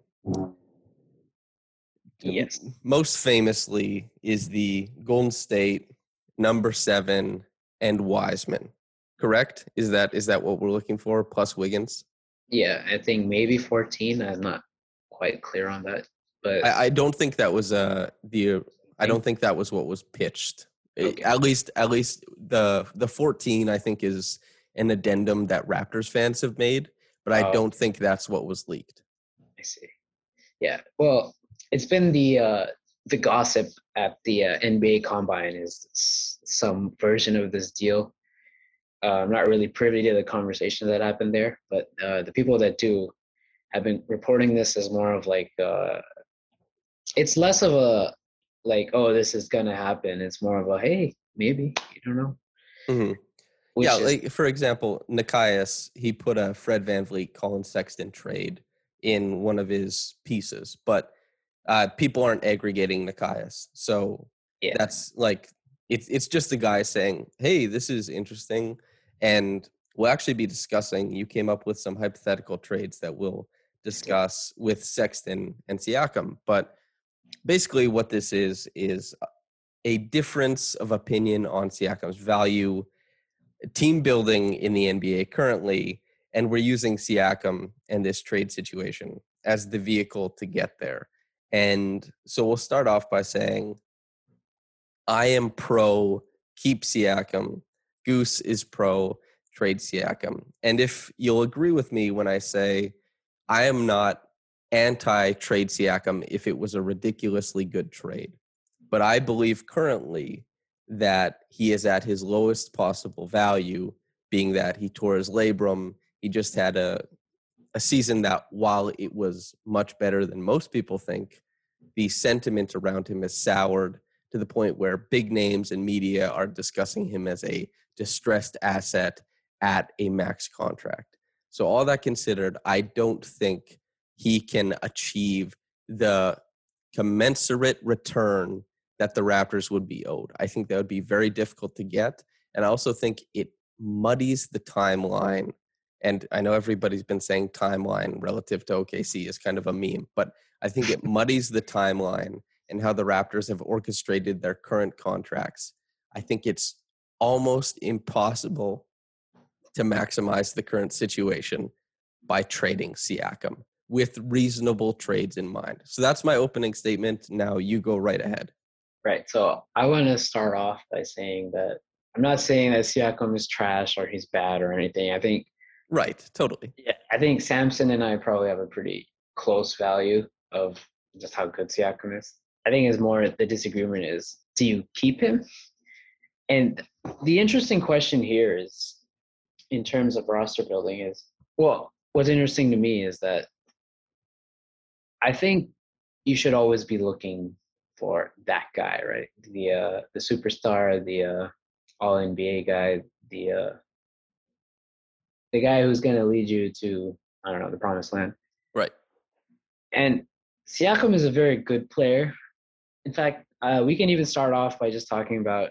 Yes. Most famously is the Golden State number seven and Wiseman, correct? Is that is that what we're looking for, plus Wiggins? Yeah, I think maybe fourteen. I'm not quite clear on that. But I, I don't think that was uh, the – I don't think that was what was pitched. Okay. At least at least the the fourteen, I think, is an addendum that Raptors fans have made, but I oh. don't think that's what was leaked. I see. Yeah, well, it's been the uh, the gossip at the uh, N B A Combine is some version of this deal. Uh, I'm not really privy to the conversation that happened there, but uh, the people that do have been reporting this as more of like uh, it's less of a like, oh, this is gonna happen. It's more of a, hey, maybe, you don't know. Mm-hmm. Yeah, is- like for example, Nikias, he put a Fred Van Vliet, Colin Sexton trade in one of his pieces, but uh, people aren't aggregating Nikias, so yeah. that's like it's it's just a guy saying, hey, this is interesting, and we'll actually be discussing. You came up with some hypothetical trades that we'll discuss with Sexton and Siakam, but basically what this is is a difference of opinion on Siakam's value, team building in the N B A currently. And we're using Siakam and this trade situation as the vehicle to get there. And so we'll start off by saying, I am pro keep Siakam. Goose is pro trade Siakam. And if you'll agree with me when I say I am not anti trade Siakam if it was a ridiculously good trade, but I believe currently that he is at his lowest possible value, being that he tore his labrum. He just had a a season that, while it was much better than most people think, the sentiment around him has soured to the point where big names and media are discussing him as a distressed asset at a max contract. So all that considered, I don't think he can achieve the commensurate return that the Raptors would be owed. I think that would be very difficult to get. And I also think it muddies the timeline. And I know everybody's been saying timeline relative to O K C is kind of a meme, but I think it muddies the timeline and how the Raptors have orchestrated their current contracts. I think it's almost impossible to maximize the current situation by trading Siakam with reasonable trades in mind. So that's my opening statement. Now you go right ahead. Right. So I want to start off by saying that I'm not saying that Siakam is trash or he's bad or anything. I think Right, totally. Yeah, I think Samson and I probably have a pretty close value of just how good Siakam is. I think it's more the disagreement is, do you keep him? And the interesting question here is, in terms of roster building, is, well, what's interesting to me is that I think you should always be looking for that guy, right? The uh, the superstar, the uh, all N B A guy, the... Uh, the guy who's going to lead you to, I don't know, the promised land. Right. And Siakam is a very good player. In fact, uh, we can even start off by just talking about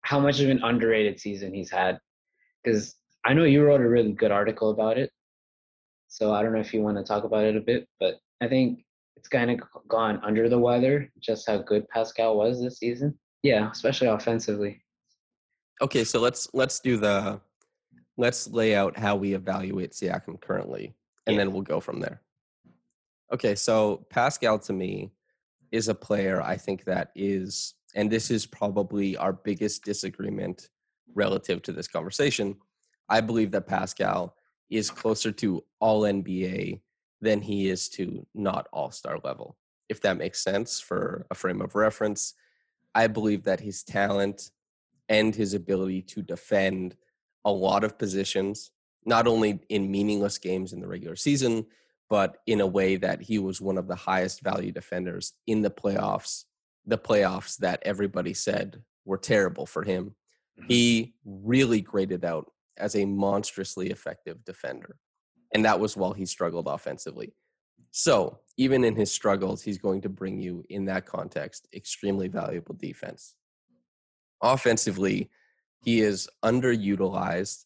how much of an underrated season he's had. Because I know you wrote a really good article about it. So I don't know if you want to talk about it a bit, but I think it's kind of gone under the weather, just how good Pascal was this season. Yeah, especially offensively. Okay, so let's let's do the... Let's lay out how we evaluate Siakam currently, and yeah. then we'll go from there. Okay, so Pascal, to me, is a player I think that is, and this is probably our biggest disagreement relative to this conversation, I believe that Pascal is closer to all N B A than he is to not all-star level, if that makes sense for a frame of reference. I believe that his talent and his ability to defend a lot of positions, not only in meaningless games in the regular season, but in a way that he was one of the highest value defenders in the playoffs, the playoffs that everybody said were terrible for him. He really graded out as a monstrously effective defender. And that was while he struggled offensively. So even in his struggles, he's going to bring you, in that context, extremely valuable defense. Offensively, he is underutilized.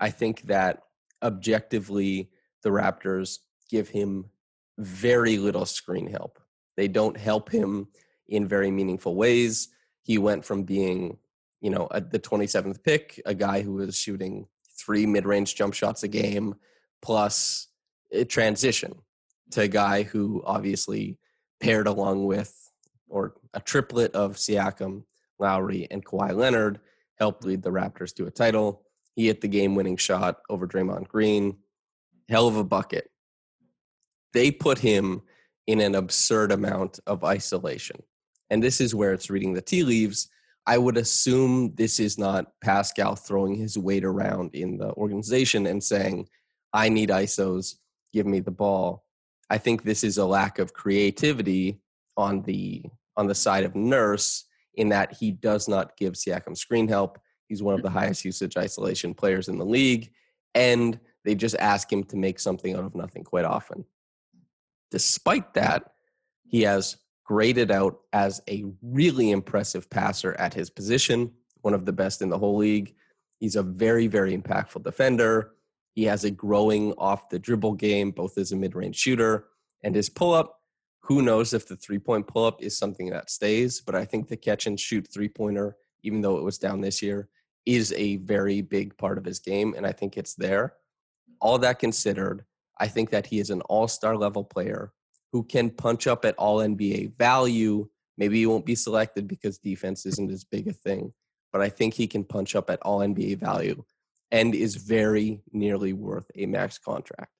I think that objectively, the Raptors give him very little screen help. They don't help him in very meaningful ways. He went from being you know, at the twenty-seventh pick, a guy who was shooting three mid-range jump shots a game, plus a transition to a guy who obviously paired along with, or a triplet of Siakam, Lowry, and Kawhi Leonard, helped lead the Raptors to a title. He hit the game-winning shot over Draymond Green. Hell of a bucket. They put him in an absurd amount of isolation. And this is where it's reading the tea leaves. I would assume this is not Pascal throwing his weight around in the organization and saying, I need I S Os, give me the ball. I think this is a lack of creativity on the on the side of Nurse, in that he does not give Siakam screen help. He's one of the highest usage isolation players in the league, and they just ask him to make something out of nothing quite often. Despite that, he has graded out as a really impressive passer at his position, one of the best in the whole league. He's a very, very impactful defender. He has a growing off-the-dribble game, both as a mid-range shooter and his pull-up. Who knows if the three-point pull-up is something that stays, but I think the catch-and-shoot three-pointer, even though it was down this year, is a very big part of his game, and I think it's there. All that considered, I think that he is an all-star level player who can punch up at all N B A value. Maybe he won't be selected because defense isn't as big a thing, but I think he can punch up at all N B A value and is very nearly worth a max contract.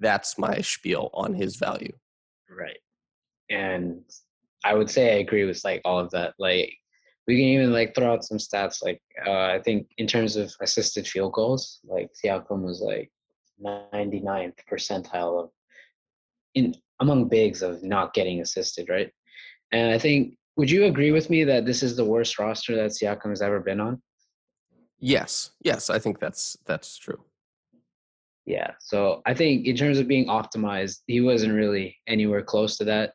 That's my spiel on his value. Right. And I would say I agree with like all of that. Like, we can even like throw out some stats. Like uh, I think in terms of assisted field goals, like Siakam was like ninety-ninth percentile of in among bigs of not getting assisted, right? And I think, would you agree with me that this is the worst roster that Siakam has ever been on? Yes, yes, I think that's that's true. Yeah, so I think in terms of being optimized, he wasn't really anywhere close to that.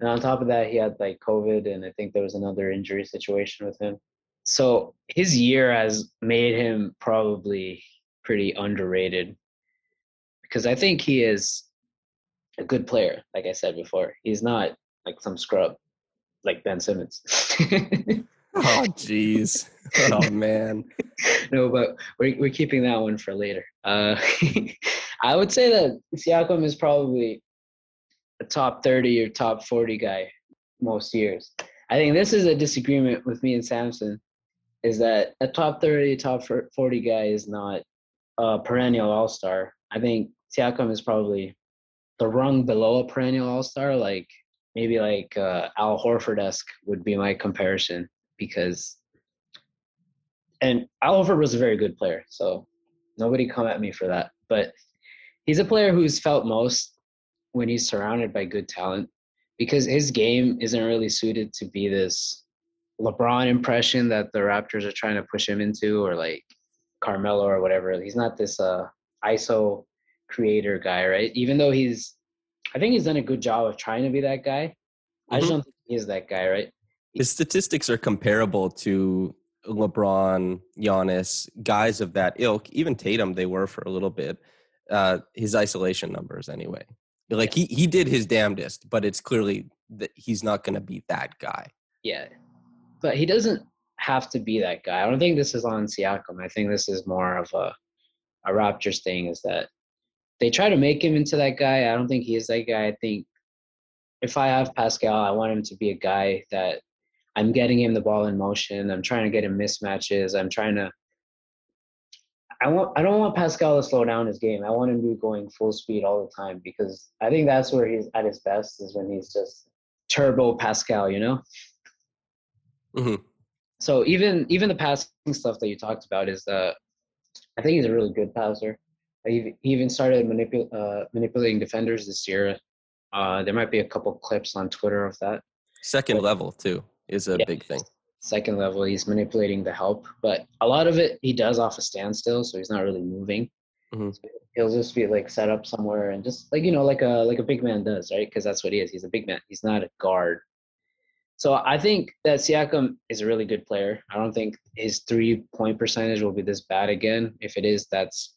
And on top of that, he had like COVID, and I think there was another injury situation with him. So his year has made him probably pretty underrated, because I think he is a good player. Like I said before, he's not like some scrub like Ben Simmons. Oh, jeez. Oh, man. No, but we're, we're keeping that one for later. Uh, I would say that Siakam is probably a top thirty or top forty guy most years. I think this is a disagreement with me and Samson, is that a top thirty, top forty guy is not a perennial all-star. I think Siakam is probably the rung below a perennial all-star. Like maybe like uh, Al Horford-esque would be my comparison, because and Al Horford was a very good player, so nobody come at me for that. But he's a player who's felt most when he's surrounded by good talent, because his game isn't really suited to be this LeBron impression that the Raptors are trying to push him into, or like Carmelo or whatever. He's not this uh, I S O creator guy, right? Even though he's, I think he's done a good job of trying to be that guy. Mm-hmm. I just don't think he's that guy, right? His statistics are comparable to LeBron, Giannis, guys of that ilk. Even Tatum, they were for a little bit. Uh, his isolation numbers anyway. Like he, he did his damnedest, but it's clearly that he's not going to be that guy. Yeah. But he doesn't have to be that guy. I don't think this is on Siakam. I think this is more of a, a Raptors thing, is that they try to make him into that guy. I don't think he is that guy. I think if I have Pascal, I want him to be a guy that I'm getting him the ball in motion. I'm trying to get him mismatches. I'm trying to, I want. I don't want Pascal to slow down his game. I want him to be going full speed all the time, because I think that's where he's at his best, is when he's just turbo Pascal, you know? Mm-hmm. So even even the passing stuff that you talked about is, uh, I think he's a really good passer. He even started manipul- uh, manipulating defenders this year. Uh, there might be a couple clips on Twitter of that. Second but, level, too, is a yeah. big thing. Second level, he's manipulating the help, but a lot of it he does off a standstill, so he's not really moving. Mm-hmm. So he'll just be like set up somewhere and just like, you know, like a like a big man does, right? Because that's what he is. He's a big man. He's not a guard. So I think that Siakam is a really good player. I don't think his three-point percentage will be this bad again. If it is, that's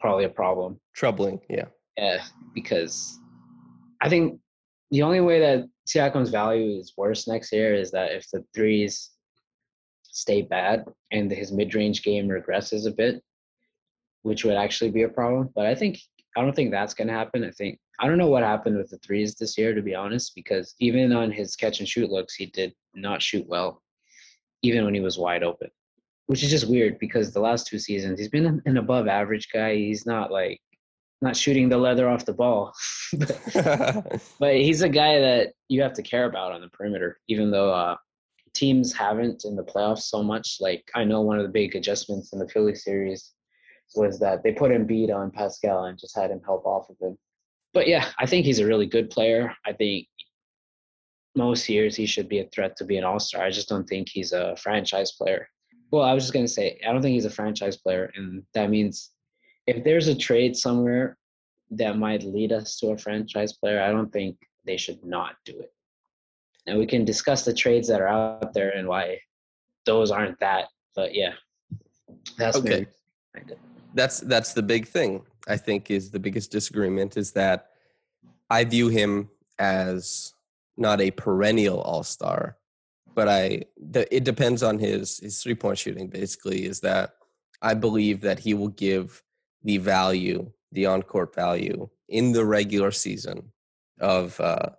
probably a problem. Troubling, yeah. Yeah, because I think the only way that Siakam's value is worse next year is that if the threes stay bad and his mid-range game regresses a bit, which would actually be a problem. But I think I don't think that's going to happen. I think I don't know what happened with the threes this year, to be honest, because even on his catch and shoot looks, he did not shoot well, even when he was wide open, which is just weird because the last two seasons he's been an above average guy. He's not like not shooting the leather off the ball, but, but he's a guy that you have to care about on the perimeter, even though uh, teams haven't in the playoffs so much. Like I know one of the big adjustments in the Philly series was that they put Embiid on Pascal and just had him help off of him. But yeah, I think he's a really good player. I think most years he should be a threat to be an all-star. I just don't think he's a franchise player. Well, I was just going to say, I don't think he's a franchise player. And that means if there's a trade somewhere that might lead us to a franchise player, I don't think they should not do it. And we can discuss the trades that are out there and why those aren't that. But yeah, that's okay. Maybe. That's that's the big thing, I think, is the biggest disagreement is that I view him as not a perennial all-star, but I the, it depends on his, his three-point shooting, basically, is that I believe that he will give the value, the on-court value in the regular season of uh,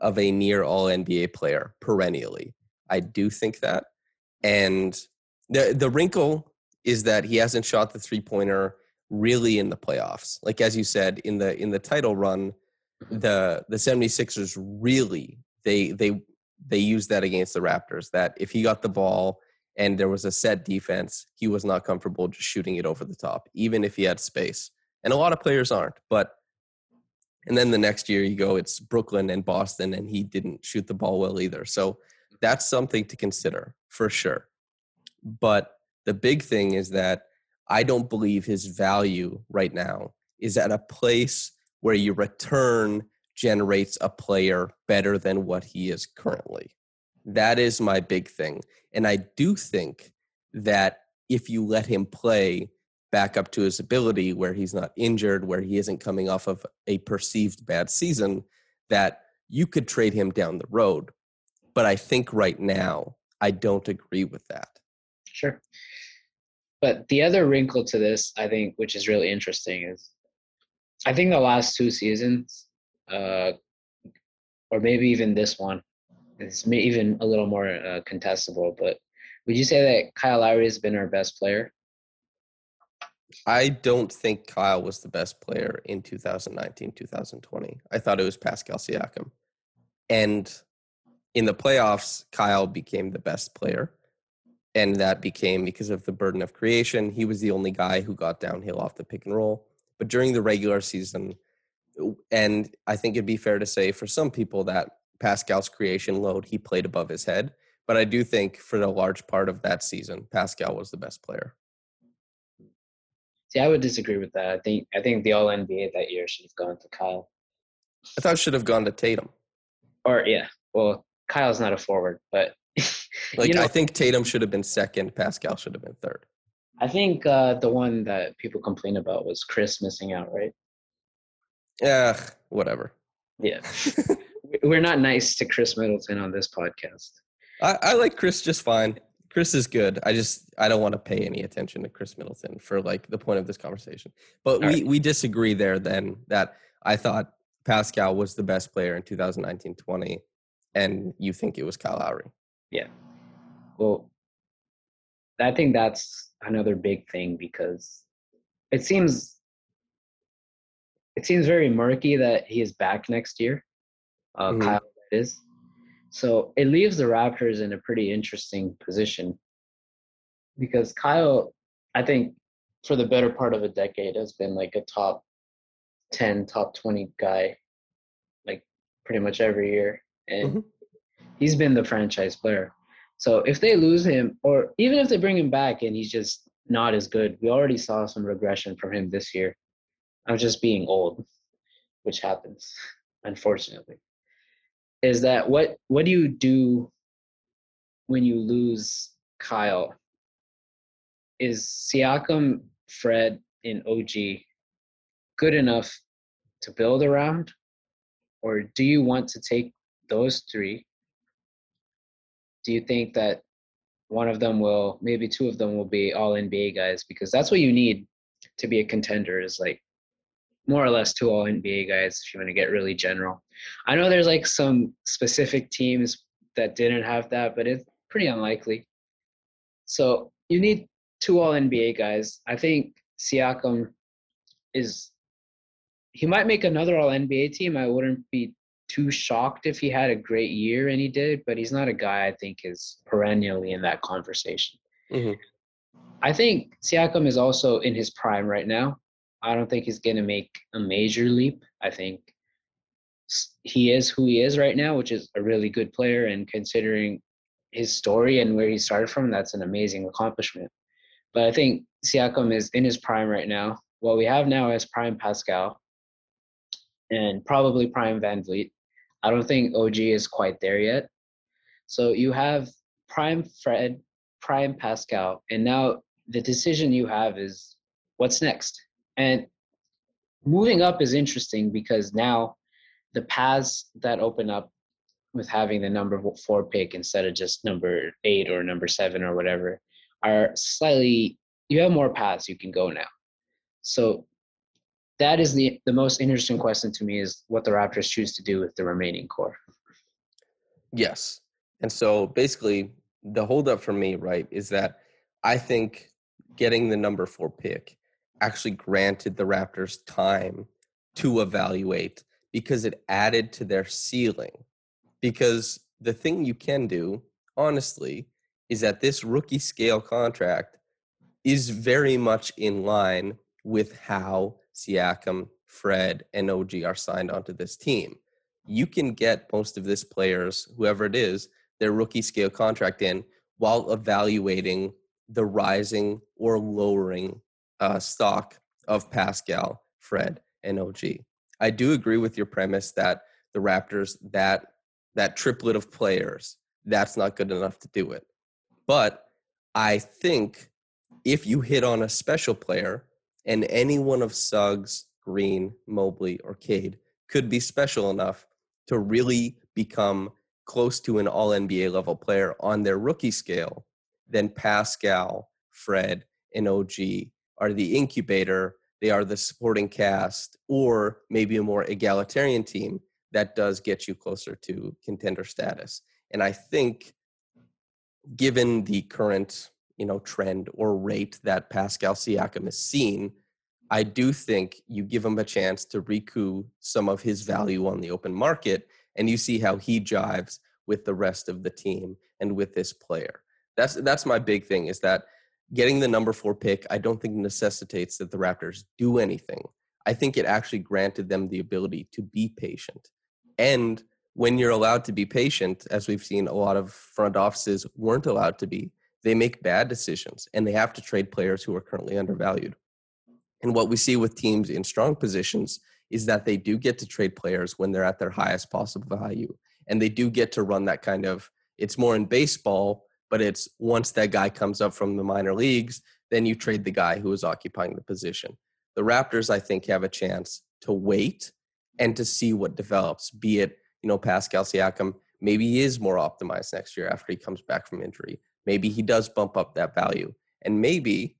of a near all-N B A player perennially. I do think that. And the the wrinkle is that he hasn't shot the three-pointer really in the playoffs. Like, as you said, in the in the title run, the the 76ers really, they they they used that against the Raptors, that if he got the ball and there was a set defense, he was not comfortable just shooting it over the top, even if he had space. And a lot of players aren't. But and then the next year you go, it's Brooklyn and Boston, and he didn't shoot the ball well either. So that's something to consider for sure. But the big thing is that I don't believe his value right now is at a place where your return generates a player better than what he is currently. That is my big thing. And I do think that if you let him play back up to his ability, where he's not injured, where he isn't coming off of a perceived bad season, that you could trade him down the road. But I think right now, I don't agree with that. Sure. But the other wrinkle to this, I think, which is really interesting, is I think the last two seasons, uh, or maybe even this one, it's even a little more uh, contestable, but would you say that Kyle Lowry has been our best player? I don't think Kyle was the best player in two thousand nineteen, two thousand twenty. I thought it was Pascal Siakam. And in the playoffs, Kyle became the best player. And that became because of the burden of creation. He was the only guy who got downhill off the pick and roll. But during the regular season, and I think it'd be fair to say for some people that Pascal's creation load, he played above his head. But I do think for the large part of that season, Pascal was the best player. See, I would disagree with that. I think I think the All N B A that year should have gone to Kyle. I thought it should have gone to Tatum. Or, yeah. Well, Kyle's not a forward, but... Like, you know, I think Tatum should have been second. Pascal should have been third. I think uh, the one that people complain about was Chris missing out, right? Ugh, whatever. Yeah. We're not nice to Chris Middleton on this podcast. I, I like Chris just fine. Chris is good. I just I don't want to pay any attention to Chris Middleton for like the point of this conversation. But we, right. we disagree there then that I thought Pascal was the best player in two thousand nineteen twenty, and you think it was Kyle Lowry. Yeah. Well, I think that's another big thing because it seems it seems very murky that he is back next year. Uh, mm-hmm. Kyle is. So it leaves the Raptors in a pretty interesting position because Kyle, I think, for the better part of a decade has been like a top ten, top twenty guy, like pretty much every year. And mm-hmm. he's been the franchise player. So if they lose him, or even if they bring him back and he's just not as good, we already saw some regression from him this year. I'm just being old, which happens, unfortunately. Is that what, what do you do when you lose Kyle? Is Siakam, Fred, and O G good enough to build around? Or do you want to take those three? Do you think that One of them will, maybe two of them will be all N B A guys, because that's what you need to be a contender, is like more or less two all N B A guys if you want to get really general. I know there's like some specific teams that didn't have that, but it's pretty unlikely. So you need two all N B A guys. I think Siakam is, he might make another all N B A team. I wouldn't be too shocked if he had a great year, and he did, but he's not a guy I think is perennially in that conversation. Mm-hmm. I think Siakam is also in his prime right now. I don't think he's going to make a major leap. I think he is who he is right now, which is a really good player, and considering his story and where he started from, that's an amazing accomplishment. But I think Siakam is in his prime right now. What we have now is prime Pascal and probably prime Van Vliet. I don't think O G is quite there yet. So you have prime Fred, prime Pascal, and now the decision you have is what's next. And moving up is interesting because now the paths that open up with having the number four pick instead of just number eight or number seven or whatever are slightly, you have more paths you can go now. So that is the, the most interesting question to me, is what the Raptors choose to do with the remaining core. Yes. And so basically the holdup for me, right, is that I think getting the number four pick actually granted the Raptors time to evaluate, because it added to their ceiling. Because the thing you can do, honestly, is that this rookie scale contract is very much in line with how Siakam, Fred, and O G are signed onto this team. You can get most of this players, whoever it is, their rookie scale contract in while evaluating the rising or lowering uh, stock of Pascal, Fred, and O G. I do agree with your premise that the Raptors, that that triplet of players, that's not good enough to do it. But I think if you hit on a special player, and any one of Suggs, Green, Mobley, or Cade could be special enough to really become close to an all-N B A level player on their rookie scale, then Pascal, Fred, and O G are the incubator, they are the supporting cast, or maybe a more egalitarian team that does get you closer to contender status. And I think, given the current, you know, trend or rate that Pascal Siakam is seen, I do think you give him a chance to recoup some of his value on the open market, and you see how he jives with the rest of the team and with this player. That's that's my big thing, is that getting the number four pick, I don't think necessitates that the Raptors do anything. I think it actually granted them the ability to be patient. And when you're allowed to be patient, as we've seen a lot of front offices weren't allowed to be, they make bad decisions, and they have to trade players who are currently undervalued. And what we see with teams in strong positions is that they do get to trade players when they're at their highest possible value. And they do get to run that kind of, it's more in baseball, but it's once that guy comes up from the minor leagues, then you trade the guy who is occupying the position. The Raptors, I think, have a chance to wait and to see what develops, be it, you know, Pascal Siakam, maybe he is more optimized next year after he comes back from injury. Maybe he does bump up that value. And maybe,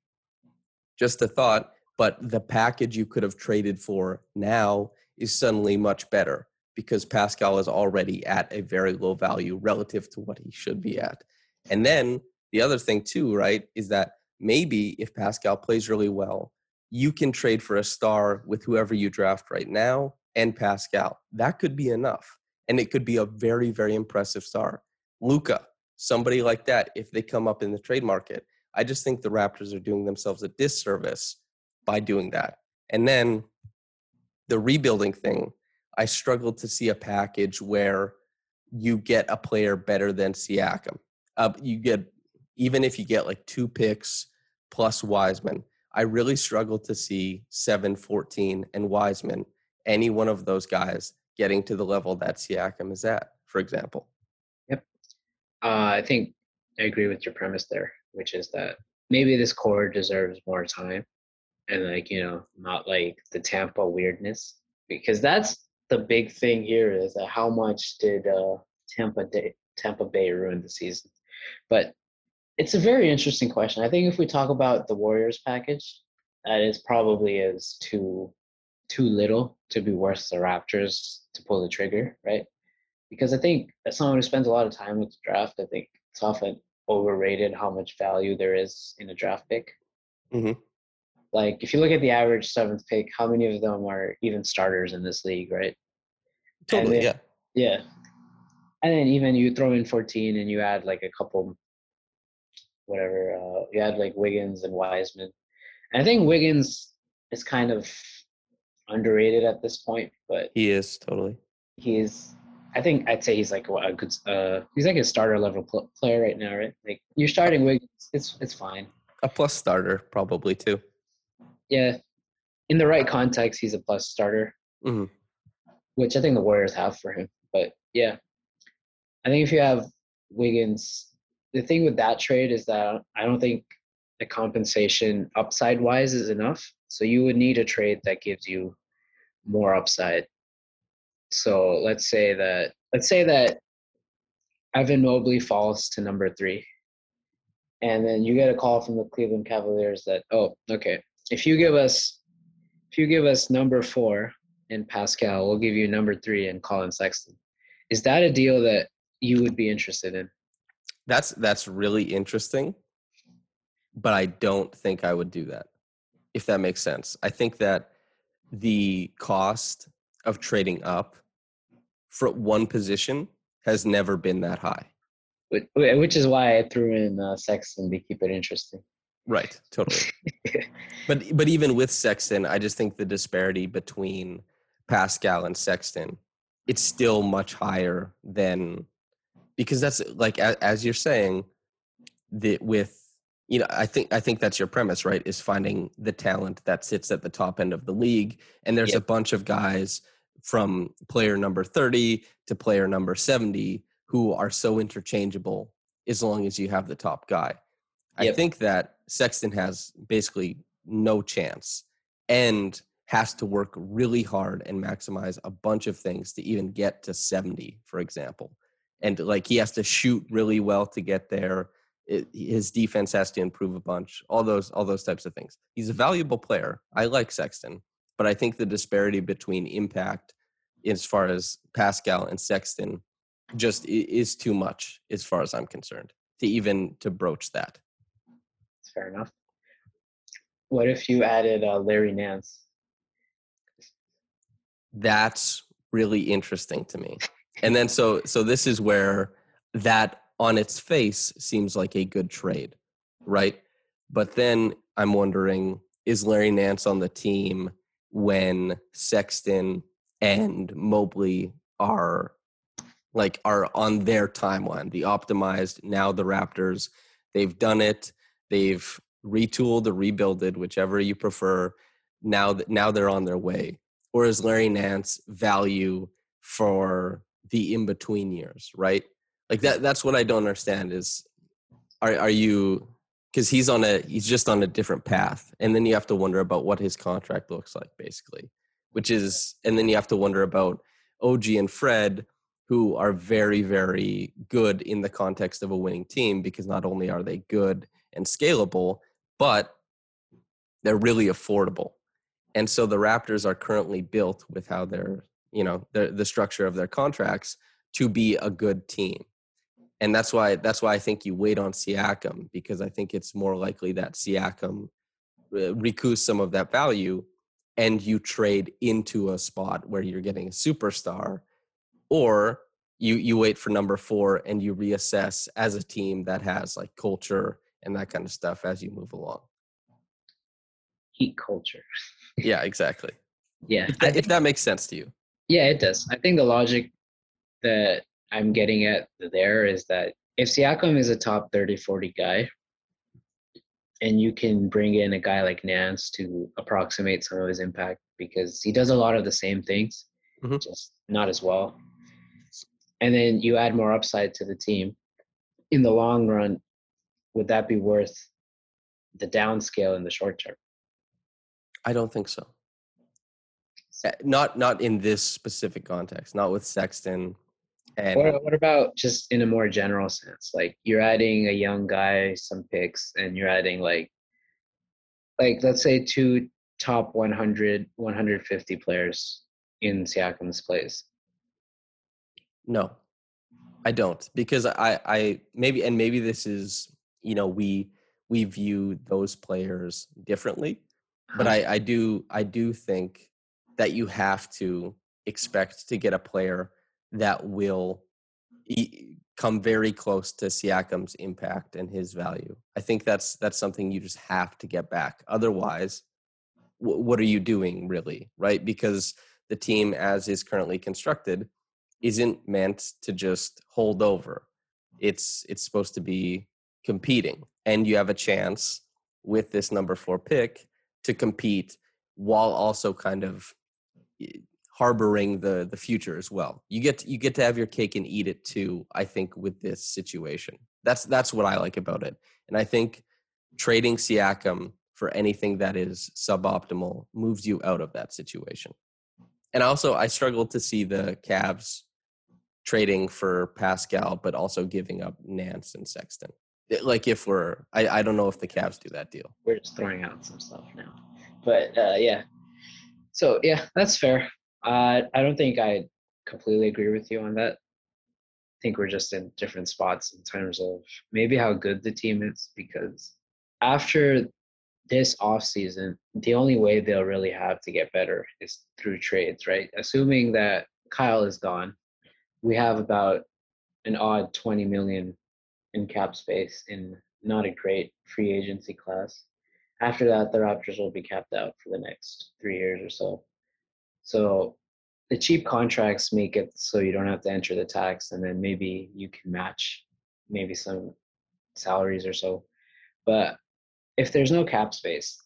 just a thought, but the package you could have traded for now is suddenly much better because Pascal is already at a very low value relative to what he should be at. And then the other thing too, right, is that maybe if Pascal plays really well, you can trade for a star with whoever you draft right now and Pascal. That could be enough. And it could be a very, very impressive star. Luka. Somebody like that, if they come up in the trade market. I just think the Raptors are doing themselves a disservice by doing that. And then the rebuilding thing, I struggle to see a package where you get a player better than Siakam. Uh, you get, even if you get like two picks plus Wiseman, I really struggle to see seven, fourteen, and Wiseman, any one of those guys getting to the level that Siakam is at, for example. Uh, I think I agree with your premise there, which is that maybe this core deserves more time and, like, you know, not like the Tampa weirdness, because that's the big thing here, is that how much did uh, Tampa, Day, Tampa Bay ruin the season? But It's a very interesting question. I think if we talk about the Warriors package, that is probably is too too little to be worth the Raptors to pull the trigger, right? Because I think as someone who spends a lot of time with the draft, I think it's often overrated how much value there is in a draft pick. Mm-hmm. Like if you look at the average seventh pick, how many of them are even starters in this league, right? Totally, and then, yeah. Yeah. And then even you throw in fourteen and you add like a couple, whatever, uh, you add like Wiggins and Wiseman. And I think Wiggins is kind of underrated at this point, but he is totally. He is. I think I'd say he's like a good. Uh, he's like a starter level pl- player right now, right? Like you're starting Wiggins, it's it's fine. A plus starter probably too. Yeah, in the right context, he's a plus starter, mm-hmm. which I think the Warriors have for him. But yeah, I think if you have Wiggins, the thing with that trade is that I don't think the compensation upside wise is enough. So you would need a trade that gives you more upside. So let's say that let's say that Evan Mobley falls to number three, and then you get a call from the Cleveland Cavaliers that, oh, okay, if you give us if you give us number four and Pascal, we'll give you number three and Colin Sexton. Is that a deal that you would be interested in? That's that's really interesting, but I don't think I would do that, if that makes sense. I think that the cost of trading up for one position has never been that high. Which is why I threw in uh, Sexton to keep it interesting. Right, totally. but but even with Sexton, I just think the disparity between Pascal and Sexton, it's still much higher than – because that's like as, as you're saying, that with – you know, I think I think that's your premise, right, is finding the talent that sits at the top end of the league. And there's yep. a bunch of guys from player number thirty to player number seventy who are so interchangeable as long as you have the top guy. Yep. I think that Sexton has basically no chance and has to work really hard and maximize a bunch of things to even get to seventy, for example. And like he has to shoot really well to get there. It, his defense has to improve a bunch, all those all those types of things. He's a valuable player. I like Sexton, but I think the disparity between impact as far as Pascal and Sexton just is too much as far as I'm concerned to even to broach that. Fair enough. What if you added uh, Larry Nance? That's really interesting to me. And then so so this is where that on its face seems like a good trade, right? But then I'm wondering, is Larry Nance on the team when Sexton and Mobley are like are on their timeline, the optimized, now the Raptors, they've done it. They've retooled or rebuilded, whichever you prefer. Now that now they're on their way. Or is Larry Nance value for the in-between years, right? Like that that's what I don't understand is are are you because he's on a he's just on a different path. And then you have to wonder about what his contract looks like, basically. Which is and then you have to wonder about O G and Fred, who are very, very good in the context of a winning team, because not only are they good and scalable, but they're really affordable. And so the Raptors are currently built with how they're, you know, the the structure of their contracts to be a good team. And that's why that's why I think you wait on Siakam, because I think it's more likely that Siakam recoups some of that value and you trade into a spot where you're getting a superstar, or you you wait for number four and you reassess as a team that has like culture and that kind of stuff as you move along. Heat culture. Yeah, exactly. Yeah. If that, think, if that makes sense to you. Yeah, it does. I think the logic that I'm getting at there is that if Siakam is a top thirty, forty guy, and you can bring in a guy like Nance to approximate some of his impact, because he does a lot of the same things, mm-hmm. just not as well. And then you add more upside to the team. In the long run, would that be worth the downscale in the short term? I don't think so. Not not in this specific context, not with Sexton, And what, what about just in a more general sense? Like, you're adding a young guy, some picks, and you're adding like, like let's say two top one hundred, one hundred fifty players in Siakam's place. No, I don't, because I, I maybe, and maybe this is, you know, we, we view those players differently, but I, I do, I do think that you have to expect to get a player that will e- come very close to Siakam's impact and his value. I think that's, that's something you just have to get back. Otherwise, w- what are you doing really? Right? Because the team as is currently constructed isn't meant to just hold over. It's, it's supposed to be competing, and you have a chance with this number four pick to compete while also kind of harboring the, the future as well. You get to, you get to have your cake and eat it too, I think, with this situation. That's, that's what I like about it. And I think trading Siakam for anything that is suboptimal moves you out of that situation. And also, I struggle to see the Cavs trading for Pascal, but also giving up Nance and Sexton. Like, if we're, I, I don't know if the Cavs do that deal. We're just throwing out some stuff now. But, uh, yeah. So, yeah, that's fair. Uh, I don't think I completely agree with you on that. I think we're just in different spots in terms of maybe how good the team is, because after this offseason, the only way they'll really have to get better is through trades, right? Assuming that Kyle is gone, we have about an odd twenty million in cap space in not a great free agency class. After that, the Raptors will be capped out for the next three years or so. So the cheap contracts make it so you don't have to enter the tax, and then maybe you can match maybe some salaries or so. But if there's no cap space,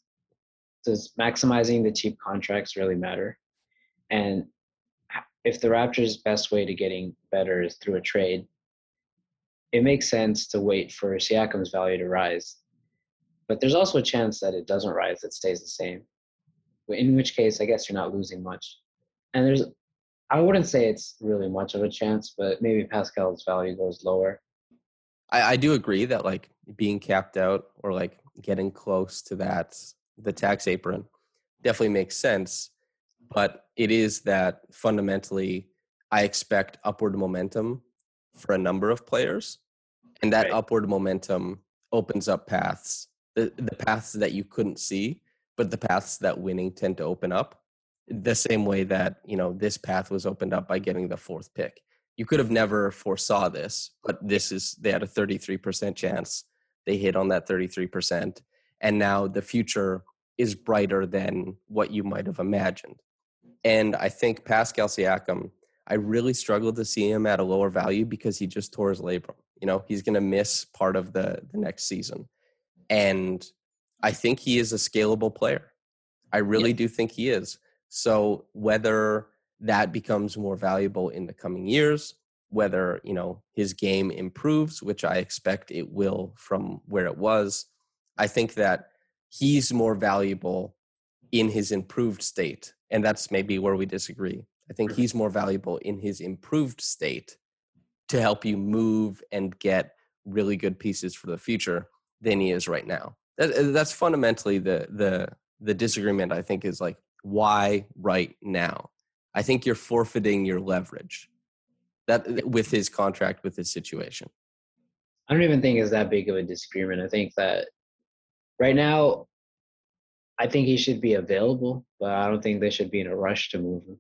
does maximizing the cheap contracts really matter? And if the Raptors' best way to getting better is through a trade, it makes sense to wait for Siakam's value to rise. But there's also a chance that it doesn't rise, it stays the same. In which case, I guess you're not losing much. And there's, I wouldn't say it's really much of a chance, but maybe Pascal's value goes lower. I, I do agree that, like, being capped out or, like, getting close to that, the tax apron, definitely makes sense. But it is that fundamentally, I expect upward momentum for a number of players, and that right. upward momentum opens up paths, the, the paths that you couldn't see, but the paths that winning tend to open up, the same way that, you know, this path was opened up by getting the fourth pick. You could have never foresaw this, but this is, they had a thirty-three percent chance. They hit on that thirty-three percent, and now the future is brighter than what you might have imagined. And I think Pascal Siakam, I really struggled to see him at a lower value because he just tore his labrum. You know, he's going to miss part of the, the next season. And I think he is a scalable player. I really yeah. do think he is. So whether that becomes more valuable in the coming years, whether, you know, his game improves, which I expect it will from where it was, I think that he's more valuable in his improved state. And that's maybe where we disagree. I think he's more valuable in his improved state to help you move and get really good pieces for the future than he is right now. That, that's fundamentally the, the, the disagreement, I think, is like, why right now? I think you're forfeiting your leverage that with his contract, with his situation. I don't even think it's that big of a disagreement. I think that right now, I think he should be available, but I don't think they should be in a rush to move him.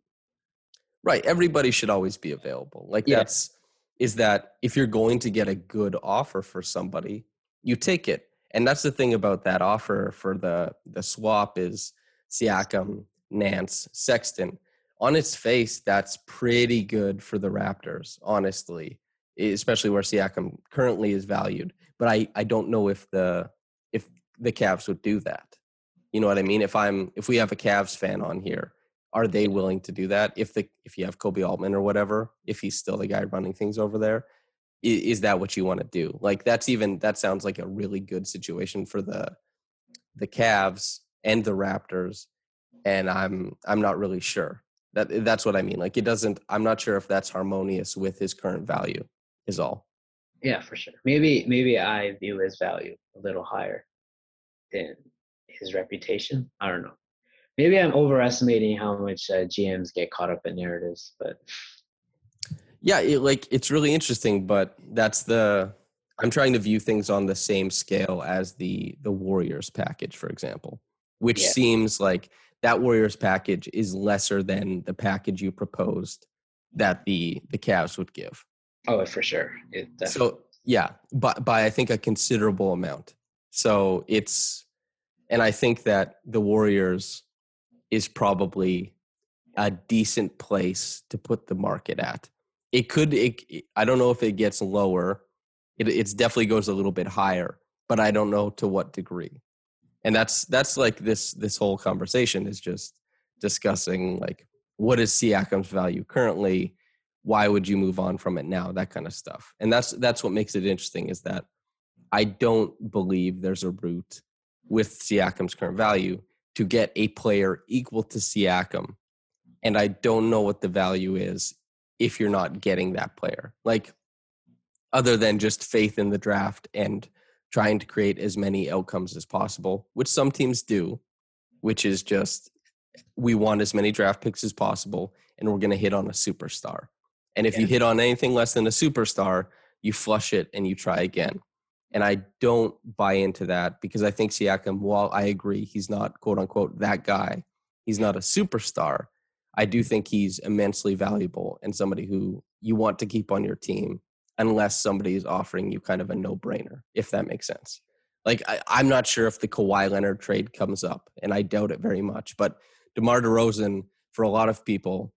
Right. Everybody should always be available. Like yeah. that's, is that if you're going to get a good offer for somebody, you take it. And that's the thing about that offer for the, the swap is Siakam, Nance, Sexton. On its face, that's pretty good for the Raptors, honestly, especially where Siakam currently is valued. But I, I don't know if the, if the Cavs would do that. You know what I mean? If I'm, if we have a Cavs fan on here, are they willing to do that? If the if you have Kobe Altman or whatever, if he's still the guy running things over there, is, is that what you want to do? Like, that's even, that sounds like a really good situation for the the Cavs and the Raptors, and I'm I'm not really sure. That that's what I mean. Like, it doesn't, I'm not sure if that's harmonious with his current value is all. Yeah, for sure. Maybe, maybe I view his value a little higher than his reputation. I don't know. Maybe I'm overestimating how much uh, G Ms get caught up in narratives, but yeah, it, like it's really interesting, but that's the, I'm trying to view things on the same scale as the, the Warriors package, for example, which yeah. seems like that Warriors package is lesser than the package you proposed that the, the Cavs would give. Oh, for sure. It so yeah, but by, by I think a considerable amount. So it's, and I think that the Warriors is probably a decent place to put the market at. It could, it, I don't know if it gets lower. It it's definitely goes a little bit higher, but I don't know to what degree. And that's, that's like this, this whole conversation is just discussing like, what is Siakam's value currently? Why would you move on from it now? That kind of stuff. And that's, that's what makes it interesting is that I don't believe there's a route with Siakam's current value to get a player equal to Siakam. And I don't know what the value is if you're not getting that player, like other than just faith in the draft and trying to create as many outcomes as possible, which some teams do, which is just, we want as many draft picks as possible and we're going to hit on a superstar. And if yeah. you hit on anything less than a superstar, you flush it and you try again. And I don't buy into that because I think Siakam, while I agree, he's not quote unquote that guy, he's not a superstar. I do think he's immensely valuable and somebody who you want to keep on your team unless somebody is offering you kind of a no-brainer, if that makes sense. Like, I, I'm not sure if the Kawhi Leonard trade comes up, and I doubt it very much, but DeMar DeRozan, for a lot of people,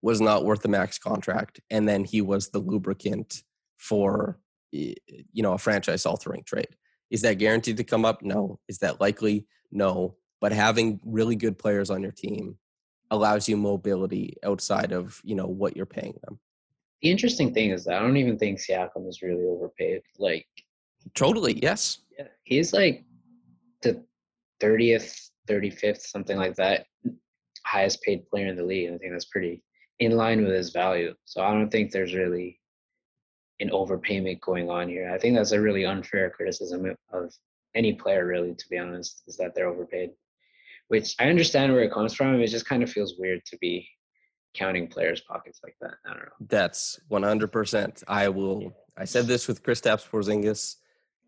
was not worth the max contract, and then he was the lubricant for, you know, a franchise-altering trade. Is that guaranteed to come up? No. Is that likely? No. But having really good players on your team allows you mobility outside of, you know, what you're paying them. The interesting thing is that I don't even think Siakam is really overpaid. Like, totally, yes. Yeah, he's like the thirtieth, thirty-fifth, something like that, highest paid player in the league. And I think that's pretty in line with his value. So I don't think there's really an overpayment going on here. I think that's a really unfair criticism of any player, really, to be honest, is that they're overpaid, which I understand where it comes from. It just kind of feels weird to be counting players' pockets like that. I don't know. That's one hundred percent. I will. I said this with Kristaps Porzingis.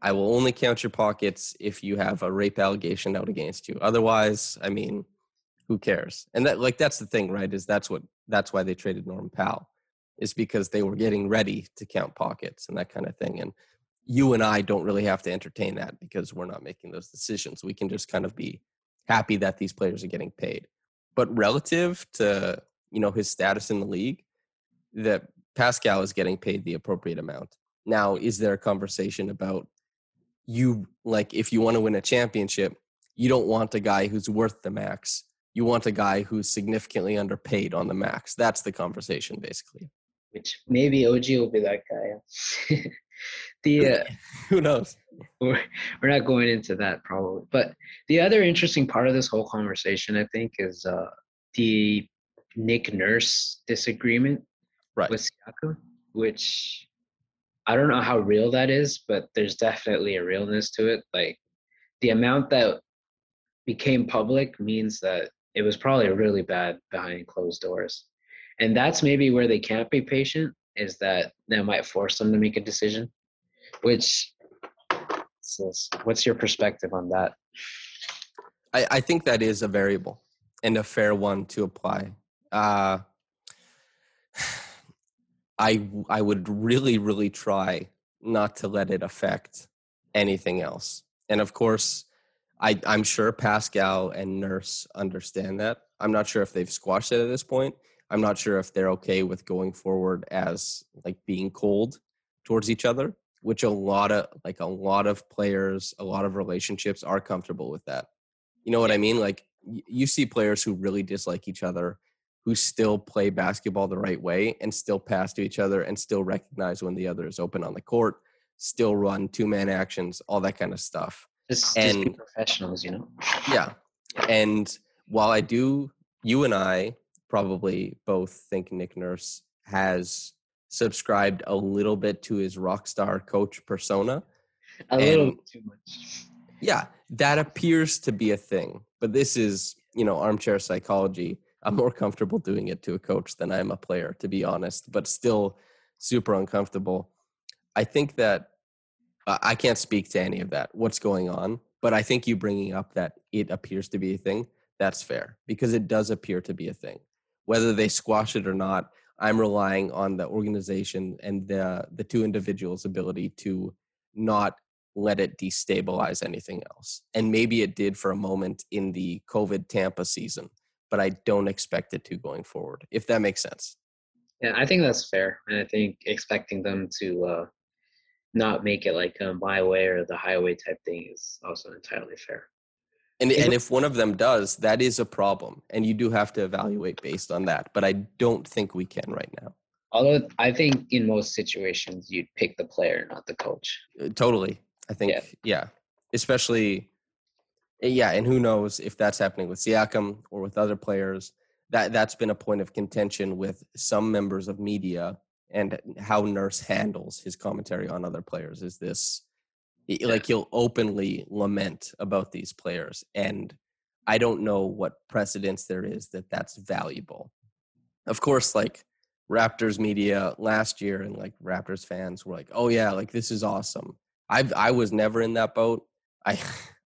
I will only count your pockets if you have a rape allegation out against you. Otherwise, I mean, who cares? And that, like, that's the thing, right? Is that's what that's why they traded Norman Powell, is because they were getting ready to count pockets and that kind of thing. And you and I don't really have to entertain that because we're not making those decisions. We can just kind of be happy that these players are getting paid. But relative to, you know, his status in the league, that Pascal is getting paid the appropriate amount. Now, is there a conversation about you, like, if you want to win a championship, you don't want a guy who's worth the max. You want a guy who's significantly underpaid on the max. That's the conversation, basically. Which maybe O G will be that guy. the uh, Who knows? We're, we're not going into that probably. But the other interesting part of this whole conversation, I think, is uh, the Nick Nurse disagreement right. with Siakam, which I don't know how real that is, but there's definitely a realness to it. Like, the amount that became public means that it was probably really bad behind closed doors. And that's maybe where they can't be patient, is that that might force them to make a decision, which is, what's your perspective on that? I, I think that is a variable and a fair one to apply. Uh, I I would really, really try not to let it affect anything else. And of course, I, I'm sure Pascal and Nurse understand that. I'm not sure if they've squashed it at this point. I'm not sure if they're okay with going forward as like being cold towards each other, which a lot of like a lot of players, a lot of relationships are comfortable with that. You know what I mean? Like, you see players who really dislike each other who still play basketball the right way and still pass to each other and still recognize when the other is open on the court, still run two-man actions, all that kind of stuff. Just, and, just be professionals, you know? Yeah. And while I do, you and I probably both think Nick Nurse has subscribed a little bit to his rock star coach persona. A and, little too much. Yeah, that appears to be a thing. But this is, you know, armchair psychology. I'm more comfortable doing it to a coach than I'm a player, to be honest, but still super uncomfortable. I think that uh, I can't speak to any of that, what's going on, but I think you bringing up that it appears to be a thing, that's fair, because it does appear to be a thing. Whether they squash it or not, I'm relying on the organization and the the two individuals' ability to not let it destabilize anything else. And maybe it did for a moment in the COVID Tampa season, but I don't expect it to going forward, if that makes sense. Yeah, I think that's fair. And I think expecting them to uh, not make it like a my way or the highway type thing is also entirely fair. And and if one of them does, that is a problem. And you do have to evaluate based on that. But I don't think we can right now. Although I think in most situations, you'd pick the player, not the coach. Totally. I think, yeah. yeah. Especially, yeah. And who knows if that's happening with Siakam or with other players. That, that's been a point of contention with some members of media and how Nurse handles his commentary on other players is this. Like, he'll openly lament about these players, and I don't know what precedence there is that that's valuable. Of course, like, Raptors media last year and, like, Raptors fans were like, oh, yeah, like, this is awesome. I I was never in that boat. I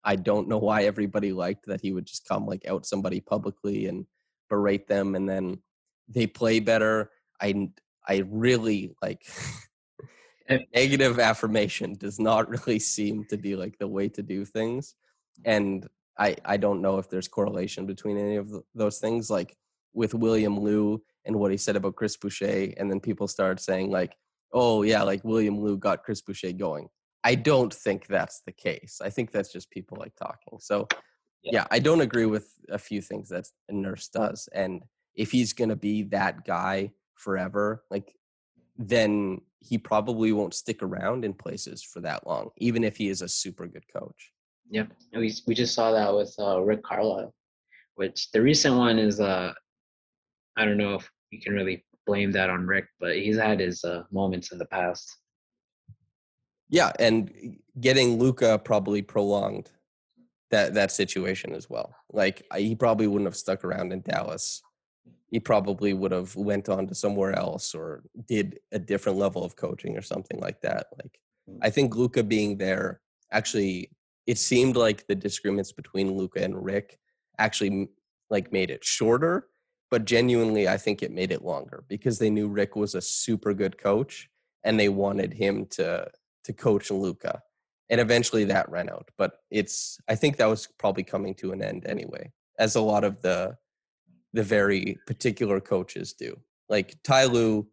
I don't know why everybody liked that he would just come, like, out somebody publicly and berate them, and then they play better. I, I really, like... Negative affirmation does not really seem to be like the way to do things. And I, I don't know if there's correlation between any of the, those things, like with William Liu and what he said about Chris Boucher. And then people start saying like, oh yeah, like William Liu got Chris Boucher going. I don't think that's the case. I think that's just people like talking. So yeah, yeah I don't agree with a few things that Nurse does. And if he's going to be that guy forever, like, then he probably won't stick around in places for that long, even if he is a super good coach. Yep. And we we just saw that with uh, Rick Carlisle, which the recent one is, uh, I don't know if you can really blame that on Rick, but he's had his uh, moments in the past. Yeah, and getting Luka probably prolonged that, that situation as well. Like, he probably wouldn't have stuck around in Dallas. He probably would have went on to somewhere else or did a different level of coaching or something like that. Like, I think Luka being there, actually, it seemed like the disagreements between Luka and Rick actually like made it shorter, but genuinely, I think it made it longer because they knew Rick was a super good coach and they wanted him to, to coach Luka. And eventually that ran out, but it's, I think that was probably coming to an end anyway, as a lot of the, the very particular coaches do. Like Ty Lue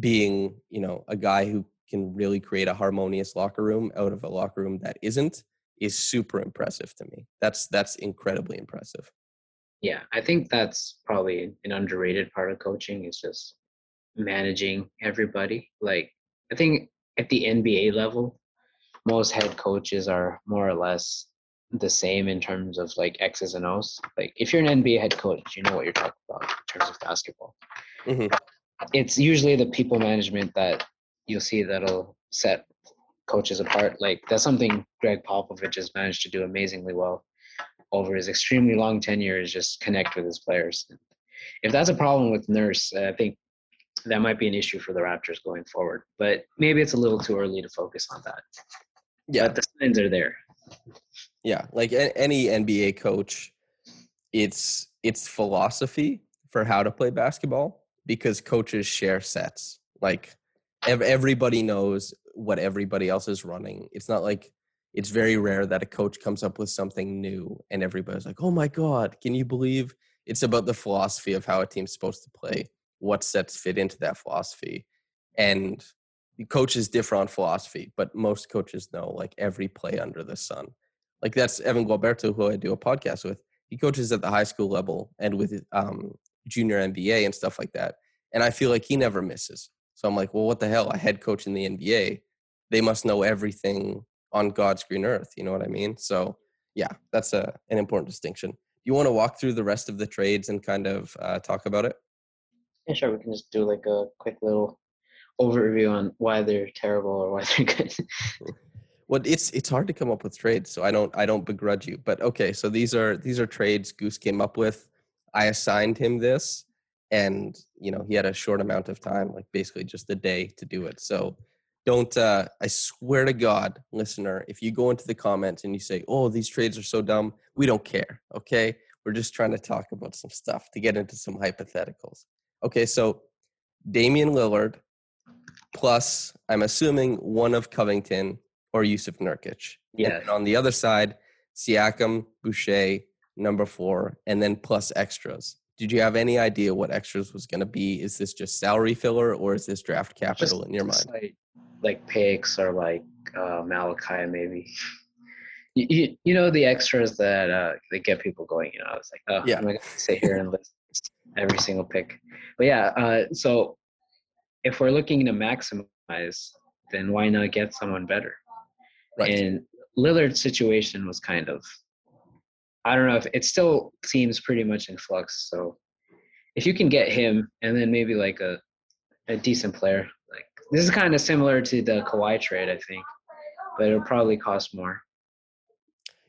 being, you know, a guy who can really create a harmonious locker room out of a locker room that isn't is super impressive to me. That's, that's incredibly impressive. Yeah. I think that's probably an underrated part of coaching is just managing everybody. Like I think at the N B A level, most head coaches are more or less the same in terms of like X's and O's. Like if you're an N B A head coach, you know what you're talking about in terms of basketball. Mm-hmm. It's usually the people management that you'll see that'll set coaches apart. Like that's something Greg Popovich has managed to do amazingly well over his extremely long tenure is just connect with his players. If that's a problem with Nurse, I think that might be an issue for the Raptors going forward, but maybe it's a little too early to focus on that. Yeah. But the signs are there. Yeah, like any N B A coach, it's it's philosophy for how to play basketball because coaches share sets. Like everybody knows what everybody else is running. It's not like it's very rare that a coach comes up with something new and everybody's like, oh my God, can you believe? It's about the philosophy of how a team's supposed to play, what sets fit into that philosophy. And the coaches differ on philosophy, but most coaches know like every play under the sun. Like that's Evan Gualberto, who I do a podcast with. He coaches at the high school level and with um, junior N B A and stuff like that. And I feel like he never misses. So I'm like, well, what the hell? A head coach in the N B A, they must know everything on God's green earth. You know what I mean? So yeah, that's a, an important distinction. You want to walk through the rest of the trades and kind of uh, talk about it? Yeah, sure. We can just do like a quick little overview on why they're terrible or why they're good. Well, it's it's hard to come up with trades, so I don't I don't begrudge you. But okay, so these are these are trades Goose came up with. I assigned him this, and you know he had a short amount of time, like basically just a day to do it. So don't uh, I swear to God, listener, if you go into the comments and you say, "Oh, these trades are so dumb," we don't care. Okay, we're just trying to talk about some stuff to get into some hypotheticals. Okay, so Damian Lillard plus I'm assuming one of Covington or Yusuf Nurkic. Yeah. And on the other side, Siakam, Boucher, number four, and then plus extras. Did you have any idea what extras was going to be? Is this just salary filler or is this draft capital just, in your mind? Like, like picks or like uh, Malachi maybe. You, you, you know the extras that uh, they get people going. You know, I was like, oh, yeah. I'm going to sit here and list every single pick. But yeah, uh, so if we're looking to maximize, then why not get someone better? Right. And Lillard's situation was kind of, I don't know if it still seems pretty much in flux. So if you can get him and then maybe like a, a decent player, like this is kind of similar to the Kawhi trade, I think, but it'll probably cost more.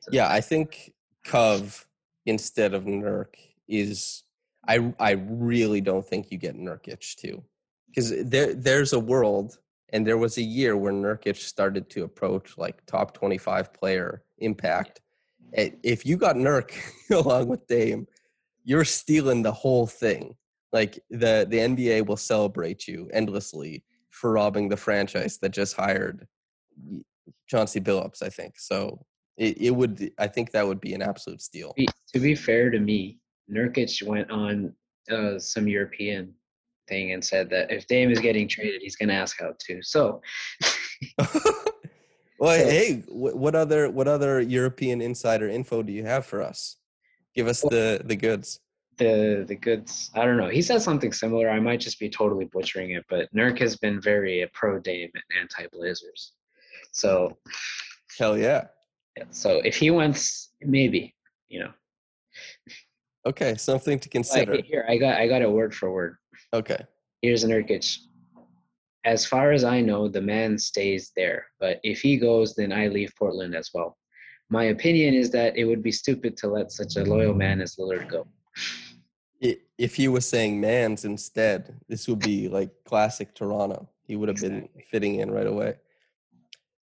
So. Yeah. I think Cov instead of Nurk is, I, I really don't think you get Nurkic too, because there, there's a world and there was a year where Nurkic started to approach like top twenty-five player impact. If you got Nurk along with Dame, you're stealing the whole thing. Like the, the N B A will celebrate you endlessly for robbing the franchise that just hired Chauncey Billups, I think. So it, it would, I think that would be an absolute steal. To be fair to me, Nurkic went on uh, some European thing and said that if Dame is getting traded, he's going to ask out too. So, well, so, hey, what other what other European insider info do you have for us? Give us the, the goods. The the goods. I don't know. He said something similar. I might just be totally butchering it, but Nurk has been very pro Dame and anti Blazers. So, hell yeah. So if he wants, maybe you know. Okay, something to consider. Like, here, I got I got it word for word. Okay. Here's Nurkic. As far as I know, the man stays there. But if he goes, then I leave Portland as well. My opinion is that it would be stupid to let such a loyal man as Lillard go. If he was saying mans instead, this would be like classic Toronto. He would have exactly. been fitting in right away.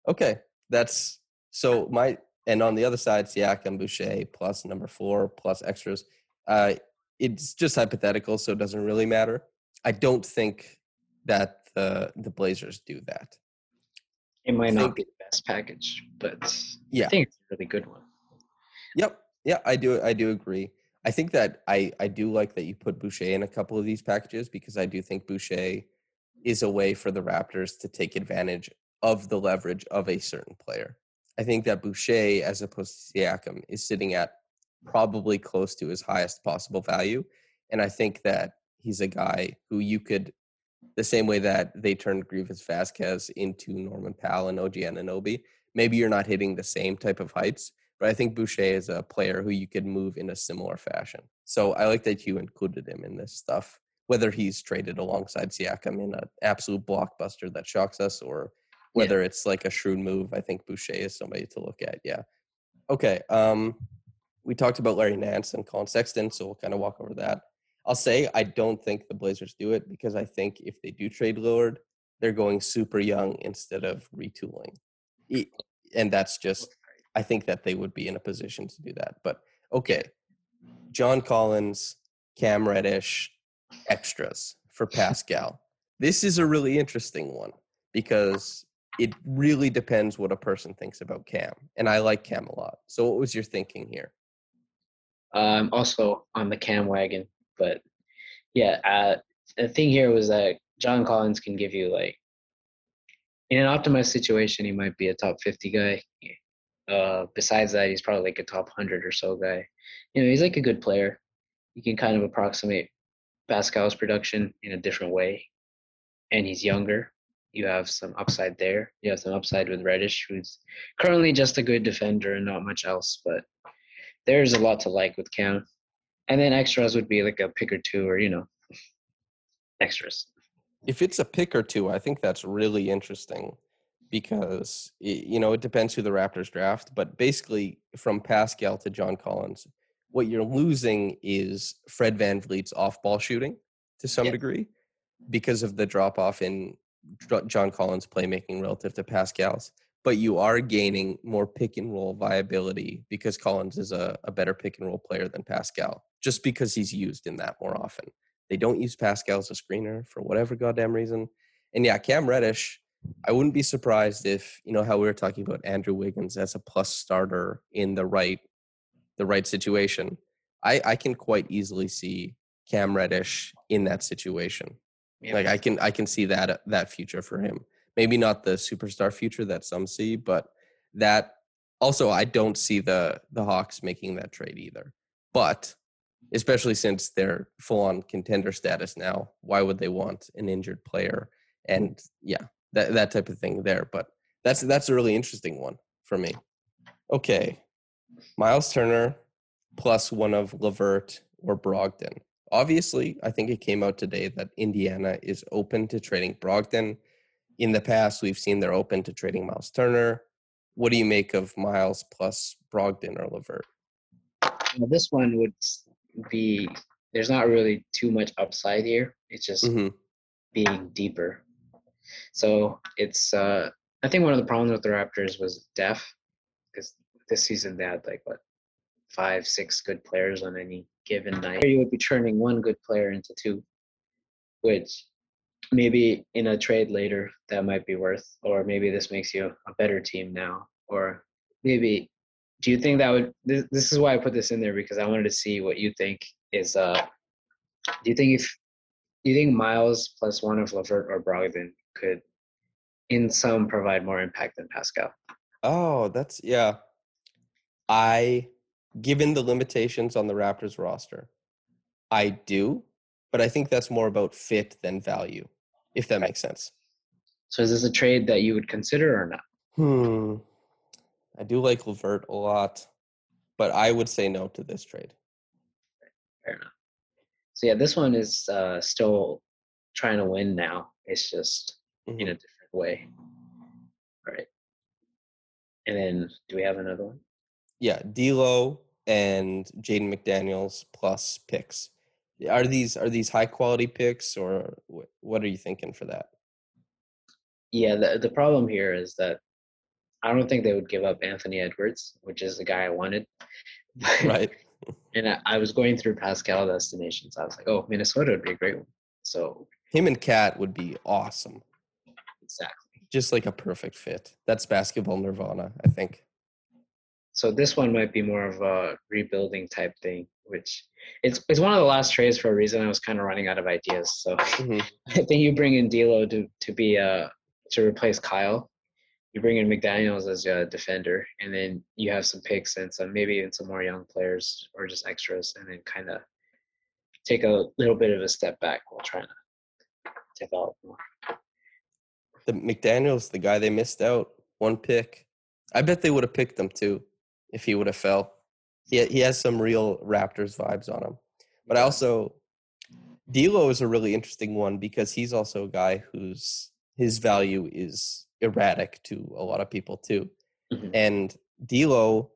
Okay. That's so my, and on the other side, Siakam, Boucher, plus number four, plus extras. Uh, it's just hypothetical, so it doesn't really matter. I don't think that the the Blazers do that. It might not be the best package, but yeah. I think it's a really good one. Yep. Yeah, I do I do agree. I think that I, I do like that you put Boucher in a couple of these packages because I do think Boucher is a way for the Raptors to take advantage of the leverage of a certain player. I think that Boucher, as opposed to Siakam, is sitting at probably close to his highest possible value. And I think that he's a guy who you could – the same way that they turned Grievous Vasquez into Norman Powell and O G Ananobi, maybe you're not hitting the same type of heights, but I think Boucher is a player who you could move in a similar fashion. So I like that you included him in this stuff, whether he's traded alongside Siakam in an absolute blockbuster that shocks us or whether yeah. it's like a shrewd move. I think Boucher is somebody to look at, yeah. Okay, um, we talked about Larry Nance and Colin Sexton, so we'll kind of walk over that. I'll say I don't think the Blazers do it because I think if they do trade Lillard, they're going super young instead of retooling. And that's just, I think that they would be in a position to do that. But okay, John Collins, Cam Reddish, extras for Pascal. This is a really interesting one because it really depends what a person thinks about Cam. And I like Cam a lot. So what was your thinking here? I'm um, also on the Cam wagon. But, yeah, uh, the thing here was that John Collins can give you, like, in an optimized situation, he might be a top fifty guy. Uh, besides that, he's probably, like, a top one hundred or so guy. You know, he's, like, a good player. You can kind of approximate Pascal's production in a different way. And he's younger. You have some upside there. You have some upside with Reddish, who's currently just a good defender and not much else. But there's a lot to like with Cam. And then extras would be like a pick or two or, you know, extras. If it's a pick or two, I think that's really interesting because, you know, it depends who the Raptors draft. But basically, from Pascal to John Collins, what you're losing is Fred Van Vliet's off-ball shooting to some yep. degree because of the drop-off in John Collins' playmaking relative to Pascal's. But you are gaining more pick-and-roll viability because Collins is a, a better pick-and-roll player than Pascal just because he's used in that more often. They don't use Pascal as a screener for whatever goddamn reason. And yeah, Cam Reddish, I wouldn't be surprised if, you know, how we were talking about Andrew Wiggins as a plus starter in the right the right situation. I, I can quite easily see Cam Reddish in that situation. Yeah. Like I can I can see that that future for him. Maybe not the superstar future that some see, but that also I don't see the the Hawks making that trade either. But especially since they're full-on contender status now, why would they want an injured player? And yeah, that that type of thing there. But that's that's a really interesting one for me. Okay, Miles Turner plus one of LeVert or Brogdon. Obviously, I think it came out today that Indiana is open to trading Brogdon. In the past, we've seen they're open to trading Miles Turner. What do you make of Miles plus Brogdon or LeVert? Well, this one would be, there's not really too much upside here. It's just mm-hmm. being deeper. So it's, uh, I think one of the problems with the Raptors was depth, because this season they had like, what, five, six good players on any given night. You would be turning one good player into two, which maybe in a trade later that might be worth, or maybe this makes you a better team now, or maybe do you think that would, this, this is why I put this in there, because I wanted to see what you think is, uh, do you think if, do you think Miles plus one of LeVert or Brogdon could in some provide more impact than Pascal? Oh, that's, yeah. I, given the limitations on the Raptors roster, I do, but I think that's more about fit than value, if that makes sense. So is this a trade that you would consider or not? Hmm. I do like LeVert a lot, but I would say no to this trade. Fair enough. So, yeah, this one is uh, still trying to win now. It's just mm-hmm. in a different way. All right. And then do we have another one? Yeah, D'Lo and Jaden McDaniels plus picks. Are these are these high-quality picks, or what are you thinking for that? Yeah, the the problem here is that I don't think they would give up Anthony Edwards, which is the guy I wanted. Right. And I, I was going through Pascal destinations. I was like, oh, Minnesota would be a great one. So him and Cat would be awesome. Exactly. Just like a perfect fit. That's basketball nirvana, I think. So this one might be more of a rebuilding type thing, which it's it's one of the last trades for a reason. I was kind of running out of ideas. So mm-hmm. I think you bring in D'Lo to, to be uh to replace Kyle. You bring in McDaniels as a defender, and then you have some picks and some maybe even some more young players or just extras, and then kind of take a little bit of a step back while trying to develop more. The McDaniels, the guy they missed out, one pick. I bet they would have picked him too if he would have fell. He he has some real Raptors vibes on him. But I also, D'Lo is a really interesting one because he's also a guy whose his value is erratic to a lot of people too. Mm-hmm. And D'Lo,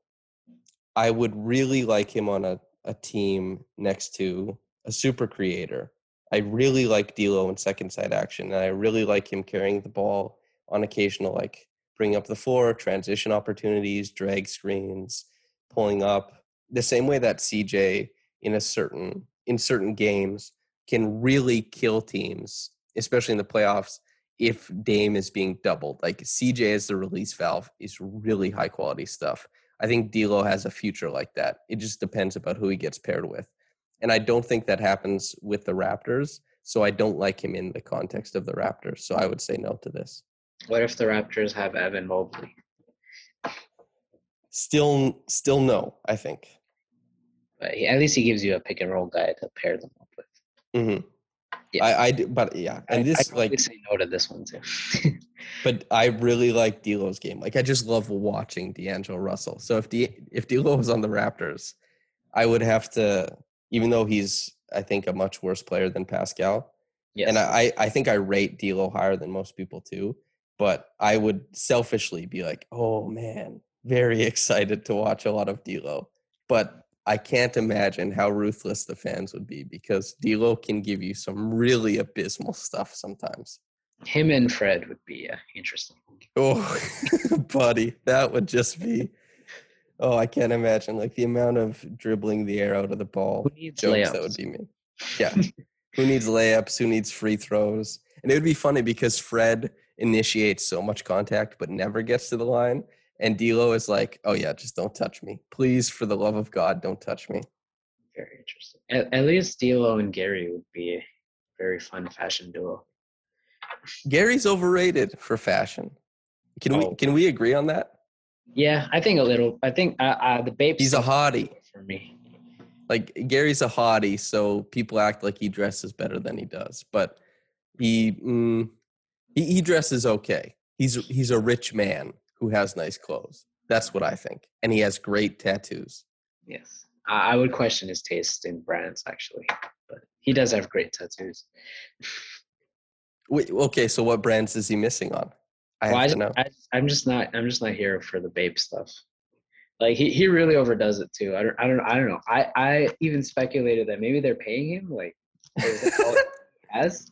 I would really like him on a, a team next to a super creator. I really like D'Lo in second side action, and I really like him carrying the ball on occasional, like bring up the floor, transition opportunities, drag screens, pulling up. The same way that C J in a certain in certain games can really kill teams, especially in the playoffs, if Dame is being doubled. Like C J as the release valve is really high quality stuff. I think D'Lo has a future like that. It just depends about who he gets paired with. And I don't think that happens with the Raptors. So I don't like him in the context of the Raptors. So I would say no to this. What if the Raptors have Evan Mobley? Still, still no, I think. But he, at least he gives you a pick and roll guy to pair them up with. Mm-hmm. Yeah. I, I do, but yeah, and I, this I like say no to this one too. But I really like D'Lo's game. Like I just love watching D'Angelo Russell. So if D, if D'Lo was on the Raptors, I would have to, even though he's I think a much worse player than Pascal, Yes. And I, I think I rate D'Lo higher than most people too, but I would selfishly be like, oh man, very excited to watch a lot of D'Lo. But I can't imagine how ruthless the fans would be, because D'Lo can give you some really abysmal stuff sometimes. Him and Fred would be uh, interesting. Oh, buddy, that would just be... Oh, I can't imagine. Like, the amount of dribbling the air out of the ball. Who needs jokes, layups? That would be me. Yeah. Who needs layups? Who needs free throws? And it would be funny because Fred initiates so much contact but never gets to the line. And D'Lo is like, oh, yeah, just don't touch me. Please, for the love of God, don't touch me. Very interesting. At, at least D'Lo and Gary would be a very fun fashion duo. Gary's overrated for fashion. Can oh. we can we agree on that? Yeah, I think a little. I think uh, uh, the babe. He's a hottie for me. Like, Gary's a hottie, so people act like he dresses better than he does. But he mm, he, he dresses okay. He's he's a rich man who has nice clothes. That's what I think, and he has great tattoos. Yes, I, I would question his taste in brands actually, but he does have great tattoos. Wait, okay, so what brands is he missing on? I well, have I, to know. I, I'm just not. I'm just not here for the babe stuff. Like, he, he really overdoes it too. I don't. I don't. I don't know. I, I even speculated that maybe they're paying him. Like, is that all it has?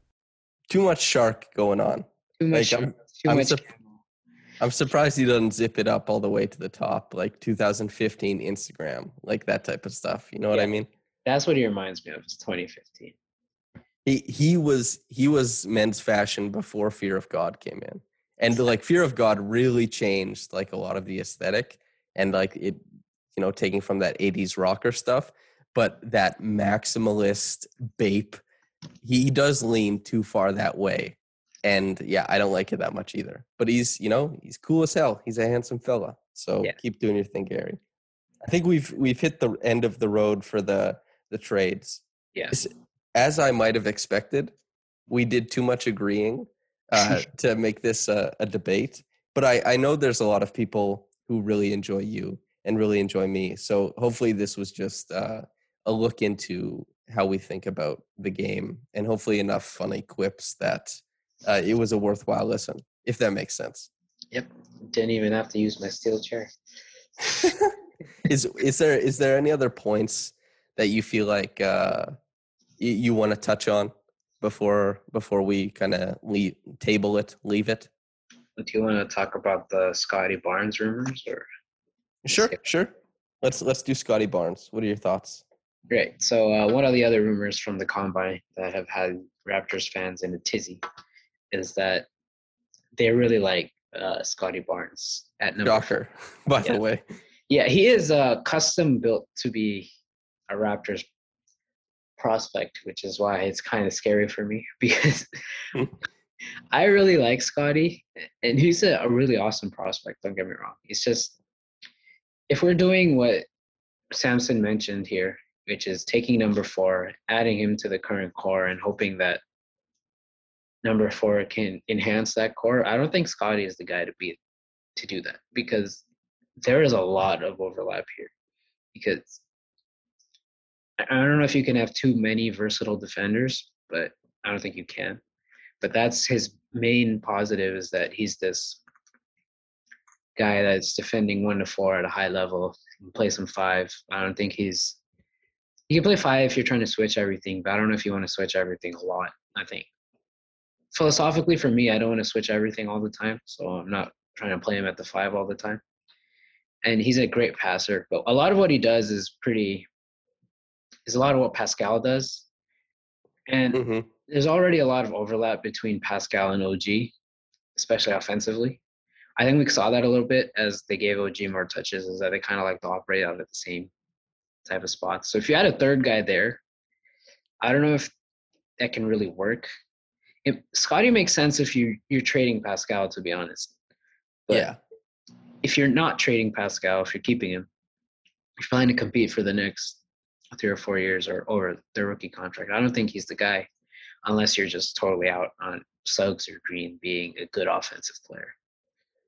Too much shark going on. Too much like, shark. I'm, Too I'm, much su- I'm surprised he doesn't zip it up all the way to the top, like two thousand fifteen Instagram, like that type of stuff. You know yeah. what I mean? That's what he reminds me of, is twenty fifteen. He he was he was men's fashion before Fear of God came in. And like, Fear of God really changed like a lot of the aesthetic, and like, it, you know, taking from that eighties rocker stuff, but that maximalist bape, he does lean too far that way. And yeah, I don't like it that much either. But he's, you know, he's cool as hell. He's a handsome fella. So yeah. Keep doing your thing, Gary. I think we've we've hit the end of the road for the the trades. Yes, as I might have expected, we did too much agreeing uh, to make this a, a debate. But I, I know there's a lot of people who really enjoy you and really enjoy me. So hopefully this was just uh, a look into how we think about the game, and hopefully enough funny quips that uh, it was a worthwhile listen, if that makes sense. Yep. Didn't even have to use my steel chair. Is is there is there any other points that you feel like uh, you, you want to touch on before before we kind of leave table it, leave it? Do you want to talk about the Scotty Barnes rumors, or? Sure, sure. Let's let's do Scotty Barnes. What are your thoughts? Great. So uh, one of the other rumors from the combine that have had Raptors fans in a tizzy is that they really like uh, Scotty Barnes at number. Shocker, by yeah. the way. Yeah, he is uh, custom built to be a Raptors prospect, which is why it's kind of scary for me, because I really like Scotty, and he's a, a really awesome prospect. Don't get me wrong. It's just, if we're doing what Samson mentioned here, which is taking number four, adding him to the current core, and hoping that number four can enhance that core, I don't think Scotty is the guy to be to do that, because there is a lot of overlap here, because I don't know if you can have too many versatile defenders, but I don't think you can. But that's his main positive, is that he's this guy that's defending one to four at a high level and play some five. I don't think he's – you can play five if you're trying to switch everything, but I don't know if you want to switch everything a lot, I think. Philosophically, for me, I don't want to switch everything all the time, so I'm not trying to play him at the five all the time. And he's a great passer, but a lot of what he does is pretty, is a lot of what Pascal does. And mm-hmm. there's already a lot of overlap between Pascal and O G, especially offensively. I think we saw that a little bit as they gave O G more touches, is that they kind of like to operate out of the same type of spots. So if you had a third guy there, I don't know if that can really work. If Scotty makes sense if you you're trading Pascal, to be honest. But yeah. If you're not trading Pascal, if you're keeping him, you're trying to compete for the next three or four years or over their rookie contract. I don't think he's the guy, unless you're just totally out on Suggs or Green being a good offensive player.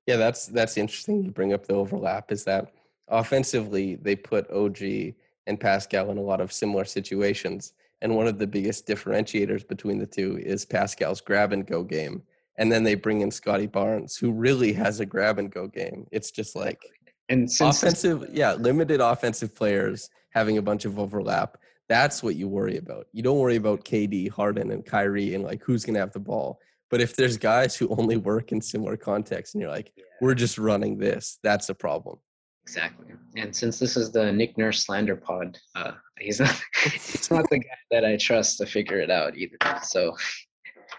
Yeah, that's that's interesting. You bring up the overlap is that offensively they put O G and Pascal in a lot of similar situations. And one of the biggest differentiators between the two is Pascal's grab-and-go game. And then they bring in Scotty Barnes, who really has a grab-and-go game. It's just like and since offensive, yeah, limited offensive players having a bunch of overlap. That's what you worry about. You don't worry about K D, Harden, and Kyrie and, like, who's going to have the ball. But if there's guys who only work in similar contexts and you're like, yeah. we're just running this, that's a problem. Exactly. And since this is the Nick Nurse slander pod, uh, he's not he's not the guy that I trust to figure it out either. So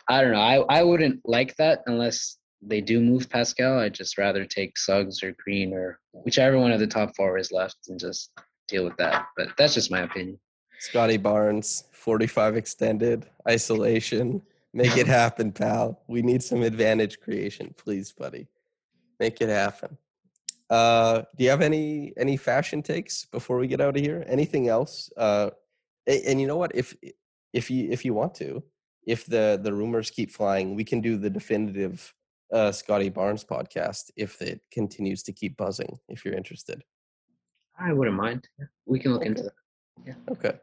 I don't know. I, I wouldn't like that unless they do move Pascal. I'd just rather take Suggs or Green or whichever one of the top four is left and just deal with that. But that's just my opinion. Scotty Barnes, forty-five extended, isolation. Make it happen, pal. We need some advantage creation. Please, buddy. Make it happen. Uh, do you have any any fashion takes before we get out of here? Anything else? Uh, and, and you know what? If if you if you want to, if the, the rumors keep flying, we can do the definitive uh, Scotty Barnes podcast if it continues to keep buzzing, if you're interested. I wouldn't mind. We can look okay. into that. Yeah. Okay.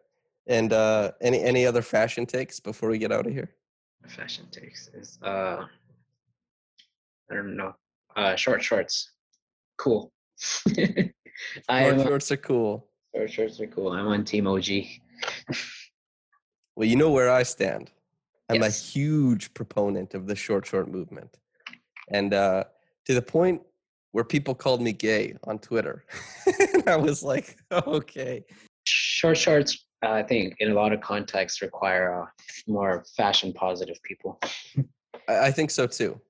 And uh, any any other fashion takes before we get out of here? Fashion takes is uh, I don't know. Uh, short shorts. Cool. Short I'm, shorts are cool. Short shorts are cool. I'm on Team O G. Well, you know where I stand. I'm yes. a huge proponent of the short short movement, and uh, to the point where people called me gay on Twitter, and I was like, okay. Short shorts, uh, I think, in a lot of contexts, require uh, more fashion positive people. I, I think so too,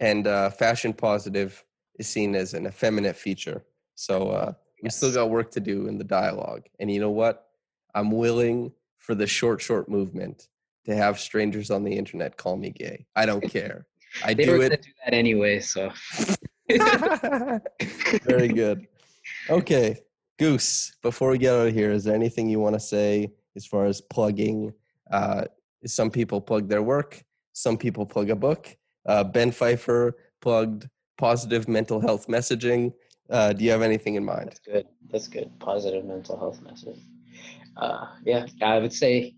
and uh, fashion positive is seen as an effeminate feature. So uh, yes. we still got work to do in the dialogue. And you know what? I'm willing for the short, short movement to have strangers on the internet call me gay. I don't care. I they do were it. They do that anyway, so. Very good. Okay, Goose, before we get out of here, is there anything you want to say as far as plugging? Uh, some people plug their work. Some people plug a book. Uh, Ben Pfeiffer plugged Positive mental health messaging. Uh, do you have anything in mind? That's good. That's good. Positive mental health message. Uh, yeah, I would say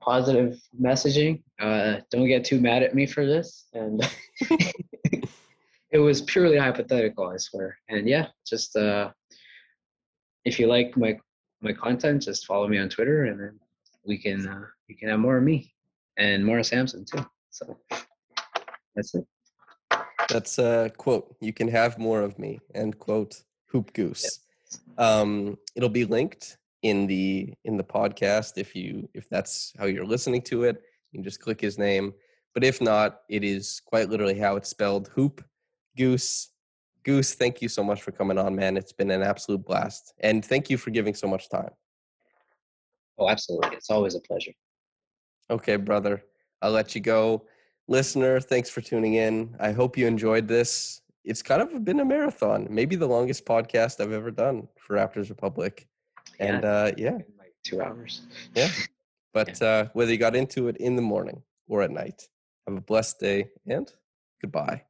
positive messaging. Uh, don't get too mad at me for this. And it was purely hypothetical, I swear. And yeah, just uh, if you like my my content, just follow me on Twitter, and then we can uh, we can have more of me and more of Samson too. So that's it. That's a quote. You can have more of me, end quote, Hoop Goose. Yes. Um, it'll be linked in the in the podcast if you if that's how you're listening to it. You can just click his name. But if not, it is quite literally how it's spelled, Hoop Goose. Goose, thank you so much for coming on, man. It's been an absolute blast. And thank you for giving so much time. Oh, absolutely. It's always a pleasure. Okay, brother. I'll let you go. Listener, thanks for tuning in. I hope you enjoyed this. It's kind of been a marathon, maybe the longest podcast I've ever done for Raptors Republic. Yeah, and uh, yeah, like two hours. Yeah. But yeah. Uh, whether you got into it in the morning or at night, have a blessed day and goodbye.